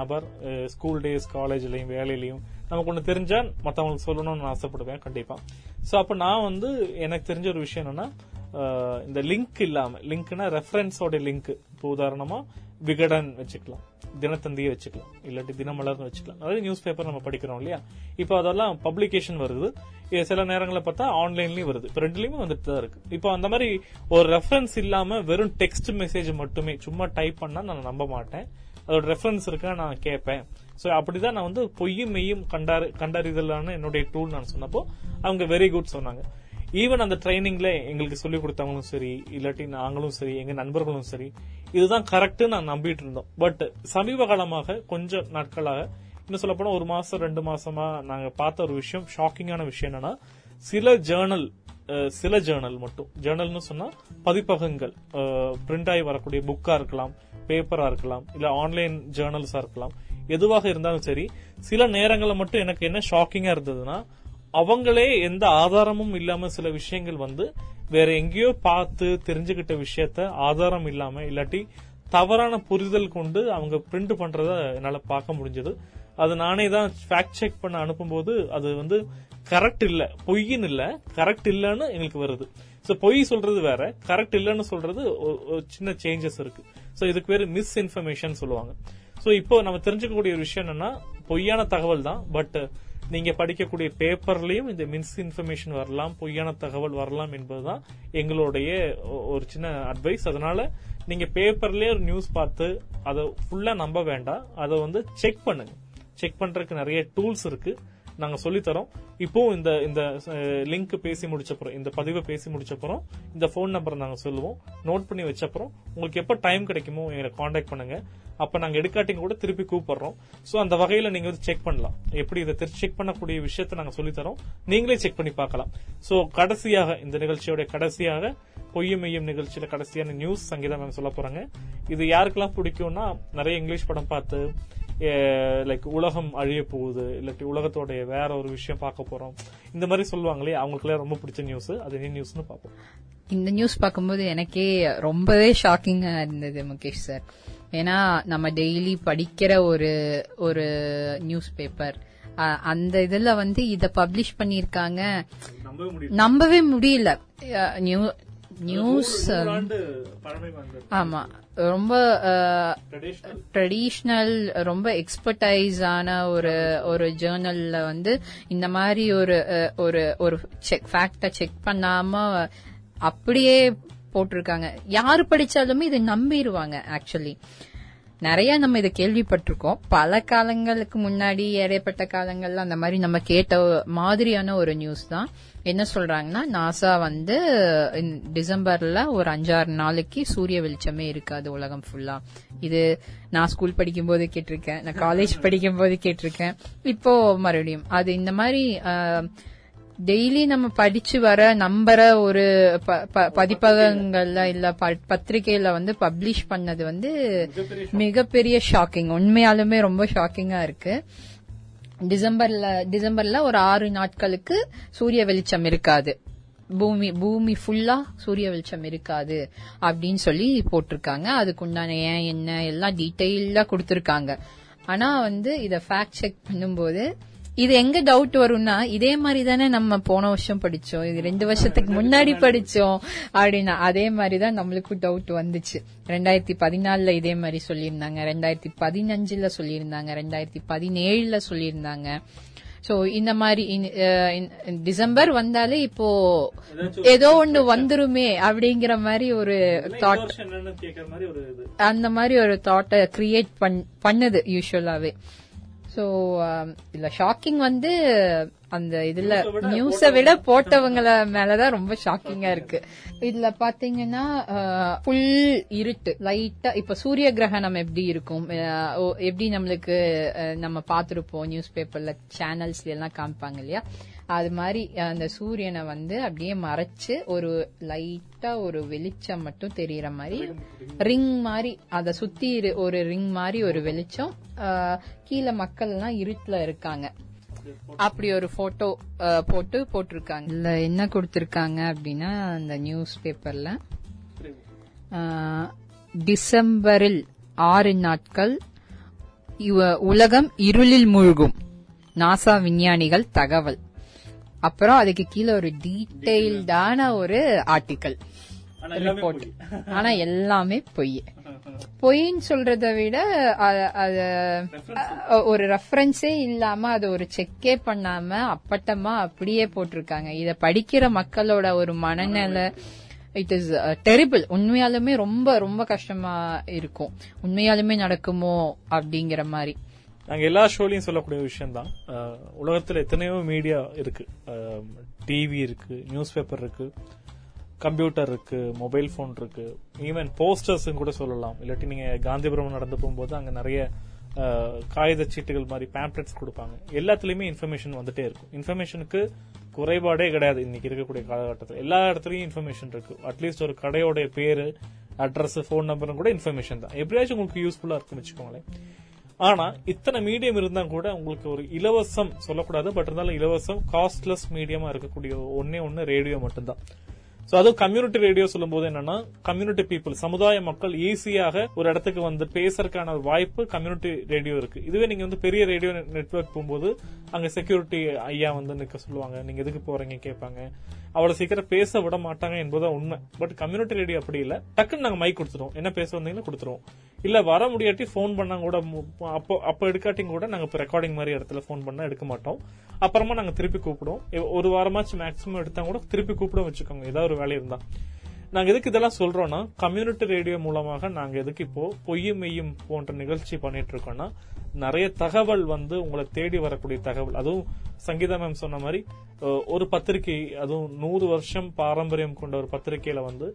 நபர். ஸ்கூல் டேஸ், காலேஜ்லயும் வேலையிலயும் நமக்கு ஒண்ணு தெரிஞ்சா மத்தவங்களுக்கு சொல்லணும்னு நான் ஆசைப்படுவேன் கண்டிப்பா. சோ அப்ப நான் வந்து எனக்கு தெரிஞ்ச ஒரு விஷயம் என்னன்னா, இந்த லிங்க் இல்லாம, லிங்க்னா ரெஃபரன்ஸோட லிங்க், இப்போ உதாரணமா விகடன் வச்சுக்கலாம், தினத்தந்தியை வச்சுக்கலாம், இல்லாட்டி தினமலர்னு வச்சுக்கலாம். அதாவது நியூஸ் பேப்பர் நம்ம படிக்கிறோம் இல்லையா, இப்போ அதெல்லாம் பப்ளிகேஷன் வருது, சில நேரங்களில் பார்த்தா ஆன்லைன்லயும் வருது, இப்போ ரெண்டுலயுமே வந்துட்டு தான் இருக்கு. இப்போ அந்த மாதிரி ஒரு ரெஃபரன்ஸ் இல்லாம வெறும் டெக்ஸ்ட் மெசேஜ் மட்டுமே சும்மா டைப் பண்ணா நான் நம்ப மாட்டேன், அதோட ரெஃபரன்ஸ் இருக்கா நான் கேட்பேன். சோ அப்படிதான் நான் வந்து பொய்யும் மெய்யும் கண்டறிதலான என்னுடைய டூல் நான் சொன்னப்போ அவங்க வெரி குட் சொன்னாங்க. ஈவன் அந்த ட்ரைனிங்ல எங்களுக்கு சொல்லிக் கொடுத்தவங்களும் சரி, இல்லாட்டி நாங்களும் சரி, எங்க நண்பர்களும் சரி, இதுதான் கரெக்ட் நான் நம்பிட்டு இருந்தோம். பட் சமீப காலமாக, கொஞ்சம் நாட்களாக, இன்னும் சொல்ல போனா 1 மாசம் 2 மாசமா நாங்க பார்த்த ஒரு விஷயம், ஷாக்கிங்கான விஷயம் என்னன்னா, சில ஜேர்னல் மட்டும், ஜேர்னல்னு சொன்னா பதிப்பகங்கள், பிரிண்ட் ஆகி வரக்கூடிய புக்கா இருக்கலாம், பேப்பரா இருக்கலாம், இல்ல ஆன்லைன் ஜேர்னல்ஸா இருக்கலாம், எதுவாக இருந்தாலும் சரி, சில நேரங்களில் மட்டும் எனக்கு என்ன ஷாக்கிங்கா இருந்ததுன்னா, அவங்களே எந்த ஆதாரமும் இல்லாம சில விஷயங்கள் வந்து வேற எங்கேயோ பார்த்து தெரிஞ்சுக்கிட்ட விஷயத்த ஆதாரம் இல்லாம இல்லாட்டி தவறான புரிதல் கொண்டு அவங்க பிரிண்ட் பண்றத என்னால பார்க்க முடிஞ்சது. அது நானே தான் ஃபேக்ட் செக் பண்ண அனுப்பும்போது அது வந்து கரெக்ட் இல்ல, பொய்ன்னு இல்ல, கரெக்ட் இல்லன்னு எங்களுக்கு வருது. சோ பொய் சொல்றது வேற, கரெக்ட் இல்லன்னு சொல்றது சின்ன சேஞ்சஸ் இருக்கு. சோ இதுக்கு பேரு மிஸ் இன்ஃபர்மேஷன் சொல்லுவாங்க. சோ இப்போ நம்ம தெரிஞ்சுக்கக்கூடிய ஒரு விஷயம் என்னன்னா, பொய்யான தகவல் தான், பட் நீங்க படிக்கக்கூடிய பேப்பர்லயும் இந்த மிஸ் இன்ஃபர்மேஷன் வரலாம், பொய்யான தகவல் வரலாம் என்பதுதான் எங்களுடைய ஒரு சின்ன அட்வைஸ். அதனால நீங்க பேப்பர்லயே ஒரு நியூஸ் பார்த்து அதை ஃபுல்லா நம்ப வேண்டாம், அதை வந்து செக் பண்ணுங்க. செக் பண்றதுக்கு நிறைய டூல்ஸ் இருக்கு, நாங்க சொல்லித்தரோம். இப்போ இந்த லிங்க் பேசி முடிச்சப்பறம், இந்த பதிவை பேசி முடிச்சப்பறம் இந்த போன் நம்பரை நாங்க சொல்லுவோம், நோட் பண்ணி வச்சப்பறம் உங்களுக்கு எப்ப டைம் கிடைக்குமோ எங்களை காண்டாக்ட் பண்ணுங்க. அப்ப நாங்க எடுக்காட்டிங்க கூட திருப்பி கூப்பிடுறோம். சோ அந்த வகையில நீங்க வந்து செக் பண்ணலாம். எப்படி இதை செக் பண்ணக்கூடிய விஷயத்த நாங்க சொல்லித்தரோம், நீங்களே செக் பண்ணி பார்க்கலாம். சோ கடைசியாக, இந்த நிகழ்ச்சியோட கடைசியாக, பொய்யும் மெய்யும் நிகழ்ச்சியில கடைசியான நியூஸ் சங்கீதா மேம் சொல்ல போறாங்க. இது யாருக்கெல்லாம் பிடிக்கும்னா, நிறைய இங்கிலீஷ் படம் பார்த்து லைக் உலகம் அழிய போகுது, இல்லாட்டி உலகத்தோடைய வேற ஒரு விஷயம் பார்க்க போறோம், இந்த மாதிரி சொல்லுவாங்களே, அவங்களுக்குலாம் ரொம்ப பிடிச்ச நியூஸ். அது என்ன நியூஸ்னு பார்ப்போம். இந்த நியூஸ் பார்க்கும்போது எனக்கே ரொம்பவே ஷாக்கிங்கா இருந்தது முகேஷ் சார். ஏன்னா நம்ம டெய்லி படிக்கிற ஒரு நியூஸ் பேப்பர், அந்த இதுல வந்து இத பப்ளிஷ் பண்ணிருக்காங்க, நம்பவே முடியல. நியூஸ் ஆமா, ரொம்ப ட்ரெடிஷ்னல், ரொம்ப எக்ஸ்பர்டைஸ் ஆன ஒரு ஜேர்னல்ல வந்து இந்த மாதிரி ஒரு செக் ஃபேக்டை செக் பண்ணாம அப்படியே போட்டிருக்காங்க. யாரு படிச்சாலுமே இதை நம்பிடுவாங்க. ஆக்சுவலி நிறைய நம்ம இதை கேள்விப்பட்டிருக்கோம். பல காலங்களுக்கு முன்னாடி, ஏற்பட்ட காலங்கள்ல அந்த மாதிரி நம்ம கேட்ட மாதிரியான ஒரு நியூஸ் தான். என்ன சொல்றாங்கன்னா, நாசா வந்து டிசம்பர்ல ஒரு 5-6 நாளைக்கு சூரிய வெளிச்சமே இருக்காது உலகம் ஃபுல்லா. இது நான் ஸ்கூல் படிக்கும் போது கேட்டிருக்கேன், நான் காலேஜ் படிக்கும் போது கேட்டிருக்கேன், இப்போ மறுபடியும் அது. இந்த மாதிரி டெய்லி நம்ம படிச்சு வர, நம்புற ஒரு பதிப்பகங்கள்ல இல்ல பத்திரிகையில வந்து பப்ளிஷ் பண்ணது வந்து மிகப்பெரிய ஷாக்கிங். உண்மையாலுமே ரொம்ப ஷாக்கிங்கா இருக்கு. டிசம்பர்ல ஒரு 6 நாட்களுக்கு சூரிய வெளிச்சம் இருக்காது, பூமி ஃபுல்லா சூரிய வெளிச்சம் இருக்காது அப்படின்னு சொல்லி போட்டிருக்காங்க. அதுக்குண்டான ஏன் என்ன எல்லாம் டீட்டெயிலா கொடுத்திருக்காங்க. ஆனா வந்து இத ஃபேக்ட் செக் பண்ணும்போது இது எங்க டவுட் வரும்னா, இதே மாதிரி தானே நம்ம போன வருஷம் படிச்சோம், இது 2 வருஷத்துக்கு முன்னாடி படிச்சோம் அப்படின்னா, அதே மாதிரிதான் நம்மளுக்கும் டவுட் வந்துச்சு. 2014 இதே மாதிரி சொல்லியிருந்தாங்க, 2015 சொல்லியிருந்தாங்க, 2017 சொல்லியிருந்தாங்க. சோ இந்த மாதிரி டிசம்பர் வந்தாலே இப்போ ஏதோ ஒண்ணு வந்துருமே அப்படிங்கிற மாதிரி ஒரு தாட், அந்த மாதிரி ஒரு தாட்டை கிரியேட் பண்ணுது யூஸ்வலாவே. சோ இல்ல, ஷாக்கிங் வந்து அந்த இதுல நியூஸ விட போட்டவங்களை மேலதான் ரொம்ப ஷாக்கிங்கா இருக்கு. இதுல பாத்தீங்கன்னா ஃபுல் இருட்டு, லைட்டா. இப்ப சூரிய கிரகணம் எப்படி இருக்கும், எப்படி நம்மளுக்கு நம்ம பாத்துருப்போம் நியூஸ் பேப்பர்ல, சேனல்ஸ்ல எல்லாம் காமிப்பாங்க இல்லையா, அது மாதிரி அந்த சூரியனை வந்து அப்படியே மறைச்சு ஒரு லைட்டா ஒரு வெளிச்சம் மட்டும் தெரியற மாதிரி, ரிங் மாதிரி, அத சுத்தி ஒரு ரிங் மாதிரி ஒரு வெளிச்சம். கீழே மக்கள் எல்லாம் இருட்டுல இருக்காங்க, அப்படி ஒரு போட்டோ போட்டிருக்காங்க. இல்ல என்ன கொடுத்திருக்காங்க அப்படின்னா, அந்த நியூஸ் பேப்பர்ல டிசம்பரில் 6 நாட்கள் உலகம் இருளில் மூழ்கும், நாசா விஞ்ஞானிகள் தகவல். அப்புறம் அதுக்கு கீழே ஒரு டீடைல்டான ஒரு ஆர்டிக்கல் ரிப்போர்ட். ஆனா எல்லாமே பொய். பொய்ன்னு சொல்றத விட ஒரு ரெஃபரன்ஸே இல்லாம, அது ஒரு செக்கே பண்ணாம அப்பட்டமா அப்படியே போட்டிருக்காங்க. இத படிக்கிற மக்களோட ஒரு மனநிலை, இட் இஸ் டெரிபிள். உண்மையாலுமே ரொம்ப ரொம்ப கஷ்டமா இருக்கும். உண்மையாலுமே நடக்குமோ அப்படிங்கிற மாதிரி. நாங்க எல்லா ஷோலையும் சொல்லக்கூடிய விஷயம் தான், உலகத்துல எத்தனையோ மீடியா இருக்கு, டிவி இருக்கு, நியூஸ் பேப்பர் இருக்கு, கம்ப்யூட்டர் இருக்கு, மொபைல் போன் இருக்கு, ஈவன் போஸ்டர்ஸ் கூட சொல்லலாம். இல்லாட்டி நீங்க காந்திபுரம் நடந்து போகும்போது அங்க நிறைய காகித சீட்டுகள் மாதிரி பேம்ப்ளெட்ஸ் கொடுப்பாங்க. எல்லாத்துலயுமே இன்ஃபர்மேஷன் வந்துட்டே இருக்கும். இன்ஃபர்மேஷனுக்கு குறைபாடே கிடையாது இன்னைக்கு இருக்கக்கூடிய காலகட்டத்தில். எல்லா இடத்துலயும் இன்ஃபர்மேஷன் இருக்கு. அட்லீஸ்ட் ஒரு கடையோடைய பேரு, அட்ரஸ், போன் நம்பரும் கூட இன்ஃபர்மேஷன் தான். எப்படியாச்சும் உங்களுக்கு யூஸ்ஃபுல்லா இருக்குன்னு வச்சுக்கோங்களேன். ஆனா இத்தனை மீடியம் இருந்தா கூட உங்களுக்கு ஒரு இலவசம் சொல்லக்கூடாது, பட் இருந்தாலும் இலவசம் காஸ்ட்லெஸ் மீடியமா இருக்கக்கூடிய ஒன்னே ஒன்னு ரேடியோ மட்டும்தான். சோ அதுவும் கம்யூனிட்டி ரேடியோ சொல்லும் போது என்னன்னா, கம்யூனிட்டி பீப்புள், சமுதாய மக்கள் ஈஸியாக ஒரு இடத்துக்கு வந்து பேசறதுக்கான ஒரு வாய்ப்பு கம்யூனிட்டி ரேடியோ இருக்கு. இதுவே நீங்க வந்து பெரிய ரேடியோ நெட்வொர்க் போகும்போது அங்க செக்யூரிட்டி ஐயா வந்து நிக்க சொல்லுவாங்க, நீங்க எதுக்கு போறீங்க கேட்பாங்க, அவ்வளவு சீக்கிரம் பேச விட மாட்டாங்க என்பதுதான் உண்மை. பட் கம்யூனிட்டி ரேடியோ அப்படி இல்ல, டக்குன்னு நாங்க மைக் கொடுத்துருவோம், என்ன பேச வந்தீங்கன்னா கொடுத்துருவோம். இல்ல வர முடியாட்டி போன் பண்ணா கூட அப்ப எடுக்காட்டியும் கூட நாங்க ரெக்கார்டிங் மாதிரி இடத்துல போன் பண்ணா எடுக்க மாட்டோம். அப்புறமா நாங்க திருப்பி கூப்பிடுவோம். ஒரு வாரமாச்சு மேக்ஸிமம் எடுத்தா கூட திருப்பி கூப்பிட வச்சுக்கோங்க ஏதாவது ஒரு வேலை இருந்தா. நாங்க எதுக்கு இதெல்லாம் சொல்றோம்னா கம்யூனிட்டி ரேடியோ மூலமாக நாங்க எதுக்கு இப்போ பொய்யும் மெய்யும் போன்ற நிகழ்ச்சி பண்ணிட்டு இருக்கோம்னா நிறைய தகவல் வந்து உங்களை தேடி வரக்கூடிய தகவல். அதுவும் சங்கீதா மேம் சொன்ன மாதிரி ஒரு பத்திரிகை, அதுவும் 100 வருஷம் பாரம்பரியம் கொண்ட ஒரு பத்திரிகையில வந்து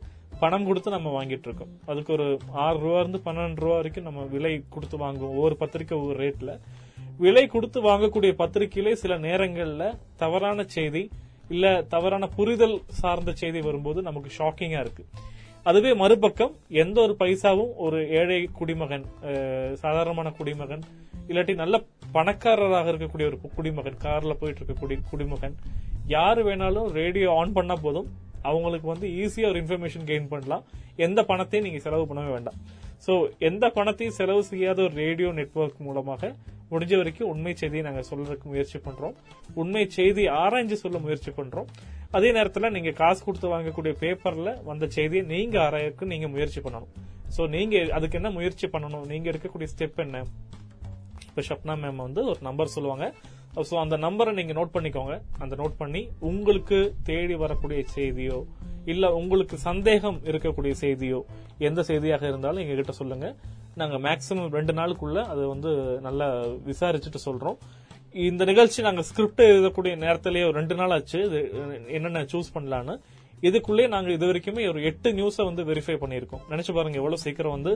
பணம் கொடுத்து நம்ம வாங்கிட்டு இருக்கோம். அதுக்கு ஒரு 6 ரூபா இருந்து 12 ரூபா வரைக்கும் நம்ம விலை கொடுத்து வாங்குவோம். ஒவ்வொரு பத்திரிகை ஒவ்வொரு ரேட்ல விலை கொடுத்து வாங்கக்கூடிய பத்திரிகையிலே சில நேரங்கள்ல தவறான செய்தி இல்ல தவறான புரிதல் சார்ந்த செய்தி வரும்போது நமக்கு ஷாக்கிங்கா இருக்கு. அதுவே மறுபக்கம் எந்த ஒரு பைசாவும் ஒரு ஏழை குடிமகன், சாதாரணமான குடிமகன், இல்லாட்டி நல்ல பணக்காரராக இருக்கக்கூடிய ஒரு குடிமகன், கார்ல போயிட்டு இருக்கக்கூடிய குடிமகன், யாரு வேணாலும் ரேடியோ ஆன் பண்ணா போதும் அவங்களுக்கு வந்து ஈஸியா ஒரு இன்ஃபர்மேஷன் கெயின் பண்ணலாம். எந்த பணத்தையும் நீங்க செலவு பண்ணவே வேண்டாம். சோ எந்த பணத்தையும் செலவு செய்யாத ஒரு ரேடியோ நெட்வொர்க் மூலமாக முடிஞ்ச வரைக்கும் உண்மை செய்தியை நாங்க சொல்றதுக்கு முயற்சி பண்றோம். உண்மை செய்தி ஆராய்ஞ்சு சொல்ல முயற்சி பண்றோம். அதே நேரத்துல நீங்க காசு கொடுத்து வாங்கக்கூடிய பேப்பர்ல வந்த செய்தியை நீங்க ஆராயக்கு நீங்க முயற்சி பண்ணணும். சோ நீங்க அதுக்கு என்ன முயற்சி பண்ணணும், நீங்க எடுக்கக்கூடிய ஸ்டெப் என்ன? இப்ப ஷப்னா மேம் வந்து ஒரு நம்பர் சொல்லுவாங்க. சோ அந்த நம்பரை நீங்க நோட் பண்ணிக்கோங்க. அந்த நோட் பண்ணி உங்களுக்கு தேடி வரக்கூடிய செய்தியோ இல்ல உங்களுக்கு சந்தேகம் இருக்கக்கூடிய செய்தியோ எந்த செய்தியாக இருந்தாலும் எங்க கிட்ட சொல்லுங்க. நாங்க மேக்சிமம் 2 நாளுக்குள்ள அதை வந்து நல்லா விசாரிச்சுட்டு சொல்றோம். இந்த நிகழ்ச்சி நாங்க ஸ்கிரிப்ட் எழுதக்கூடிய நேரத்திலேயே 2 நாள் ஆச்சு என்னென்ன சூஸ் பண்ணலான்னு. இதுக்குள்ளே நாங்க இது வரைக்குமே ஒரு 8 நியூஸை வந்து வெரிஃபை பண்ணிருக்கோம். நினைச்சு பாருங்க எவ்வளவு சீக்கிரம் வந்து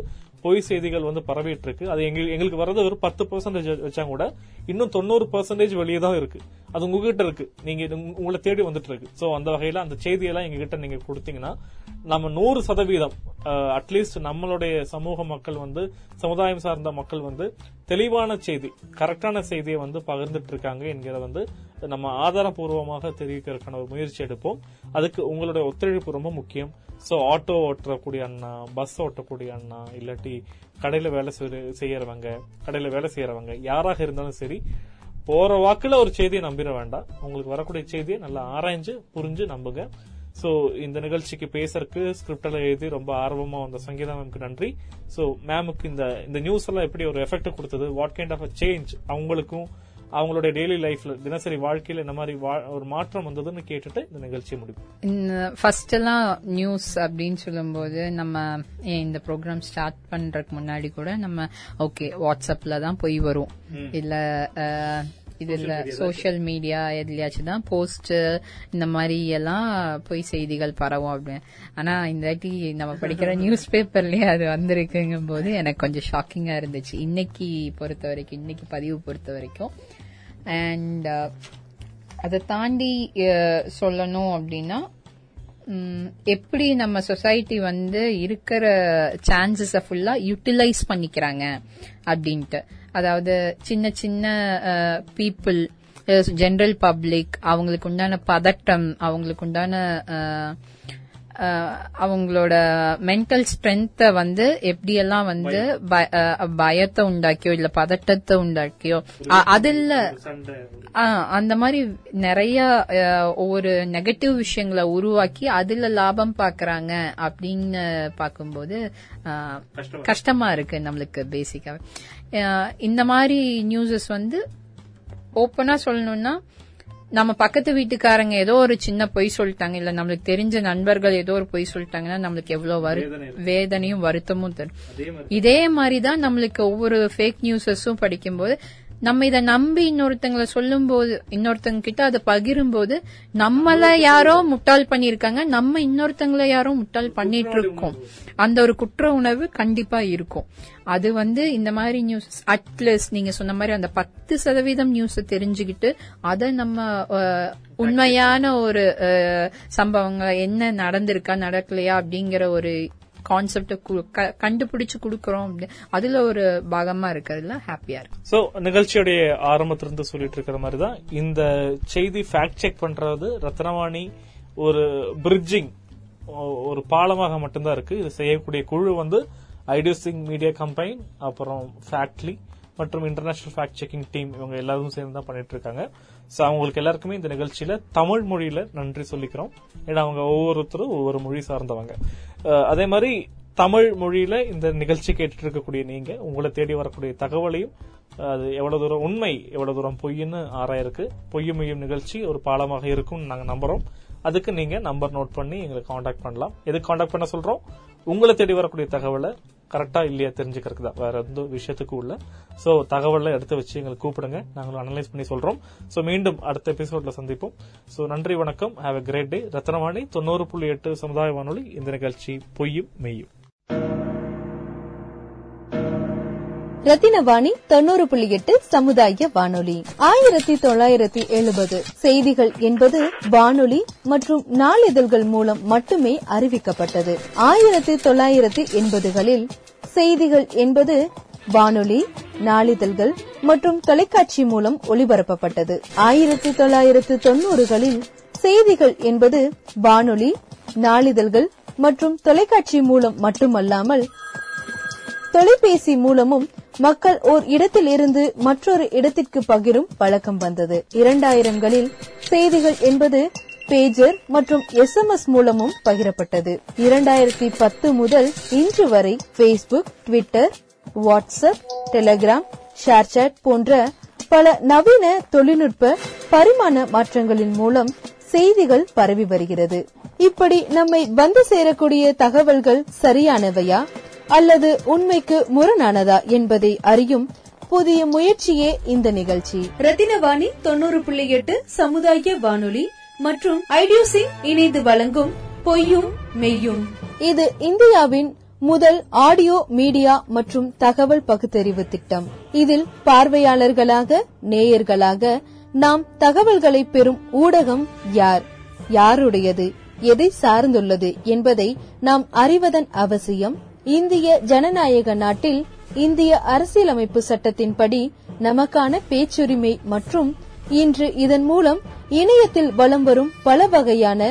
பொய் செய்திகள் வந்து பரவிட்டு இருக்கு. அது எங்களுக்கு வரது ஒரு 10% வச்சா கூட இன்னும் 90% வெளியே தான் இருக்கு. அது உங்ககிட்ட இருக்கு, நீங்க உங்களை தேடி வந்துட்டு இருக்கு. சோ அந்த வகையில அந்த செய்தியெல்லாம் எங்ககிட்ட நீங்க கொடுத்தீங்கன்னா நம்ம 100% அட்லீஸ்ட் நம்மளுடைய சமூக மக்கள் வந்து சமுதாயம் சார்ந்த மக்கள் வந்து தெளிவான செய்தி, கரெக்டான செய்தியை வந்து பகிர்ந்துட்டு இருக்காங்க என்கிற வந்து நம்ம ஆதாரபூர்வமாக தெரிவிக்கிறதுக்கான ஒரு முயற்சி எடுப்போம். அதுக்கு உங்களுடைய ஒத்துழைப்பு ரொம்ப முக்கியம். சோ ஆட்டோ ஓட்டக்கூடிய அண்ணா, பஸ் ஓட்டக்கூடிய அண்ணா, இல்லாட்டி கடையில வேலை செய்யறவங்க யாராக இருந்தாலும் சரி, போற வாக்குல ஒரு செய்தியை நம்பிட வேண்டாம். உங்களுக்கு வரக்கூடிய செய்தியை நல்லா ஆராய்ஞ்சு புரிஞ்சு நம்புங்க. சோ இந்த நிகழ்ச்சிக்கு பேசறதுக்கு ஸ்கிரிப்ட்ல எழுதி ரொம்ப ஆர்வமா வந்த சங்கீதா மேம்க்கு நன்றி. சோ மேமுக்கு இந்த நியூஸ் எல்லாம் எப்படி ஒரு எஃபெக்ட் கொடுத்தது, வாட் கைண்ட் ஆஃப் சேஞ்ச் அவங்களுக்கும் அவங்களுடைய டெய்லி லைஃப்ல தினசரி வாழ்க்கையில இந்த மாதிரி ஒரு மாற்றம் வந்ததுன்னு கேட்டுட்டு இந்த நிகழ்ச்சி முடியும். ஃபர்ஸ்ட் எல்லாம் நியூஸ் அப்படின்னு சொல்லும் போது நம்ம இந்த ப்ரோக்ராம் ஸ்டார்ட் பண்றதுக்கு முன்னாடி கூட நம்ம ஓகே வாட்ஸ்அப்ல தான் போய் வரும், இல்ல இதுல சோசியல் மீடியா எதுலயாச்சும் தான் போஸ்ட் இந்த மாதிரி எல்லாம் போய் செய்திகள் பரவும் அப்படின்னு. ஆனா இந்த வாட்டி நம்ம படிக்கிற நியூஸ் பேப்பர்லயே அது வந்திருக்குங்கும் போது எனக்கு கொஞ்சம் ஷாக்கிங்கா இருந்துச்சு இன்னைக்கு பதிவு பொறுத்த வரைக்கும். அண்ட் அதை தாண்டி சொல்லணும் அப்படின்னா எப்படி நம்ம சொசைட்டி வந்து இருக்கிற சான்சஸ ஃபுல்லா யூட்டிலைஸ் பண்ணிக்கிறாங்க அப்படின்ட்டு. அதாவது சின்ன சின்ன பீப்புள், ஜெனரல் பப்ளிக், அவங்களுக்கு உண்டான பதட்டம், அவங்களுக்கு உண்டான அவங்களோட மென்டல் ஸ்ட்ரென்த்தை வந்து எப்படியெல்லாம் வந்து பயத்தை உண்டாக்கியோ இல்ல பதட்டத்தை உண்டாக்கியோ அதுல அந்த மாதிரி நிறைய ஒரு நெகட்டிவ் விஷயங்களை உருவாக்கி அதுல லாபம் பாக்குறாங்க அப்படின்னு பாக்கும்போது கஷ்டமா இருக்கு நம்மளுக்கு. பேசிக்கா இந்த மாதிரி நியூஸஸ் வந்து ஓப்பனா சொல்லணும்னா நம்ம பக்கத்து வீட்டுக்காரங்க ஏதோ ஒரு சின்ன பொய் சொல்லிட்டாங்க, இல்ல நம்மளுக்கு தெரிஞ்ச நண்பர்கள் ஏதோ ஒரு பொய் சொல்லிட்டாங்கன்னா நம்மளுக்கு எவ்வளவு வேதனையும் வருத்தமும் தரும். இதே மாதிரிதான் நம்மளுக்கு ஒவ்வொரு ஃபேக் நியூஸஸும் படிக்கும்போது நம்ம இதை நம்பி இன்னொருத்தங்களை சொல்லும் போது, இன்னொருத்தங்க கிட்ட அதை பகிரும் போது நம்மள யாரோ முட்டாள் பண்ணிருக்காங்க, நம்ம இன்னொருத்தங்களை யாரோ முட்டாள் பண்ணிட்டு இருக்கோம். அந்த ஒரு குற்ற உணர்வு கண்டிப்பா இருக்கும். அது வந்து இந்த மாதிரி நியூஸ் அட்லீஸ்ட் நீங்க சொன்ன மாதிரி அந்த 10% நியூஸ் தெரிஞ்சுக்கிட்டு அதை நம்ம உண்மையான ஒரு சம்பவங்களை என்ன நடந்திருக்கா நடக்கலையா அப்படிங்கிற ஒரு கான்செப்ட கண்டுபிடிச்சு குடுக்கறோம். அதுல ஒரு பாகமா இருக்கிறதுல ஹாப்பியா இருக்கு. சோ நிகழ்ச்சியோட ஆரம்பத்திலிருந்து சொல்லிட்டு இருக்கிற மாதிரிதான் இந்த செய்தி ஃபேக்ட் செக் பண்றது ரத்னவாணி ஒரு பிரிட்ஜிங், ஒரு பாலமாக மட்டும்தான் இருக்கு. இது செய்யக்கூடிய குழு வந்து ஐடியோசிங் மீடியா கம்பெனி, அப்புறம் ஃபேக்ட்லி மற்றும் இன்டர்நேஷனல் ஃபேக்ட் செக்கிங் டீம், இவங்க எல்லாரும் சேர்ந்து தான் பண்ணிட்டு இருக்காங்க. சோ அவங்களுக்கு எல்லாருக்குமே இந்த நிகழ்ச்சியில தமிழ் மொழியில நன்றி சொல்லிக்கிறோம். ஏன்னா அவங்க ஒவ்வொருத்தரும் ஒவ்வொரு மொழி சார்ந்தவங்க. அதே மாதிரி தமிழ் மொழியில இந்த நிகழ்ச்சி கேட்டுட்டு இருக்கக்கூடிய நீங்க உங்களை தேடி வரக்கூடிய தகவலையும் அது எவ்வளவு தூரம் உண்மை எவ்வளவு தூரம் பொய்ன்னு ஆராயிருக்கு. பொய்யுமையும் நிகழ்ச்சி ஒரு பாலமாக இருக்கும் நாங்க நம்புறோம். அதுக்கு நீங்க நம்பர் நோட் பண்ணி எங்களை காண்டாக்ட் பண்ணலாம். எதுக்கு காண்டாக்ட் பண்ண சொல்றோம்? உங்களை தேடி வரக்கூடிய தகவலை கரெக்டா இல்லையா தெரிஞ்சுக்கிறதுக்குதான், வேற எந்த விஷயத்துக்கும் இல்ல. சோ தகவலை எடுத்து வச்சு எங்களுக்கு கூப்பிடுங்க, நாங்களும் அனலைஸ் பண்ணி சொல்றோம். சோ மீண்டும் அடுத்த எபிசோட்ல சந்திப்போம். சோ நன்றி, வணக்கம், have a great day. Rathnavani 90.8 சமுதாய வானொலி இந்த நிகழ்ச்சி பொய்யும் மெய்யும். ரத்தினவாணி 90.8 சமுதாய வானொலி. 1970 செய்திகள் என்பது வானொலி மற்றும் நாளிதழ்கள் மூலம் மட்டுமே அறிவிக்கப்பட்டது. 1980களில் செய்திகள் என்பது வானொலி, நாளிதழ்கள் மற்றும் தொலைக்காட்சி மூலம் ஒளிபரப்பப்பட்டது. 1990களில் செய்திகள் என்பது வானொலி, நாளிதழ்கள் மற்றும் தொலைக்காட்சி மூலம் மட்டுமல்லாமல் தொலைபேசி மூலமும் மக்கள் ஓர் இடத்தில் இருந்து மற்றொரு இடத்திற்கு பகிரும் பழக்கம் வந்தது. 2000களில் செய்திகள் என்பது பேஜர் மற்றும் SMS மூலமும் பகிரப்பட்டது. 2010 முதல் இன்று வரை Facebook, Twitter, WhatsApp, Telegram, ShareChat போன்ற பல நவீன தொழில்நுட்ப பரிமாண மாற்றங்களின் மூலம் செய்திகள் பரவி வருகிறது. இப்படி நம்மை வந்து சேரக்கூடிய தகவல்கள் சரியானவையா அல்லது உண்மைக்கு முரணானதா என்பதை அறியும் புதிய முயற்சியே இந்த நிகழ்ச்சி. ரத்தினவாணி 90.8 சமுதாய வானொலி மற்றும் ஐடியோசிங் இணைந்து வழங்கும் பொய்யும் மெய்யும். இது இந்தியாவின் முதல் ஆடியோ மீடியா மற்றும் தகவல் பகுத்தறிவு திட்டம். இதில் பார்வையாளர்களாக, நேயர்களாக நாம் தகவல்களை பெறும் ஊடகம் யார், யாருடையது, எதை சார்ந்துள்ளது என்பதை நாம் அறிவதன் அவசியம் இந்திய ஜனநாயக நாட்டில் இந்திய அரசியலமைப்பு சட்டத்தின்படி நமக்கான பேச்சுரிமை மற்றும் இன்று இதன் மூலம் இணையத்தில் வலம் வரும் பல வகையான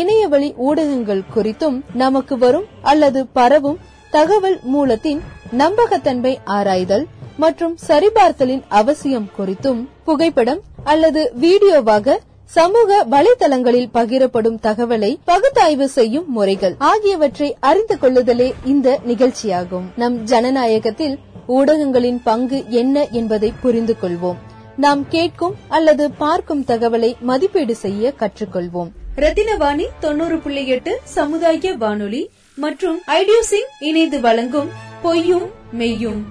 இணையவழி ஊடகங்கள் குறித்தும் நமக்கு வரும் அல்லது பரவும் தகவல் மூலத்தின் நம்பகத்தன்மை ஆராய்தல் மற்றும் சரிபார்த்தலின் அவசியம் குறித்தும் புகைப்படம் அல்லது வீடியோவாக சமூக வலைதளங்களில் பகிரப்படும் தகவலை பகுத்தாய்வு செய்யும் முறைகள் ஆகியவற்றை அறிந்து கொள்ளுதலே இந்த நிகழ்ச்சியாகும். நம் ஜனநாயகத்தில் ஊடகங்களின் பங்கு என்ன என்பதை புரிந்து கொள்வோம். நாம் கேட்கும் அல்லது பார்க்கும் தகவலை மதிப்பீடு செய்ய கற்றுக்கொள்வோம். ரத்தினவாணி 90.8 சமுதாய வானொலி மற்றும் ஐடியோசிங் இணைந்து வழங்கும் பொய்யும் மெய்யும்.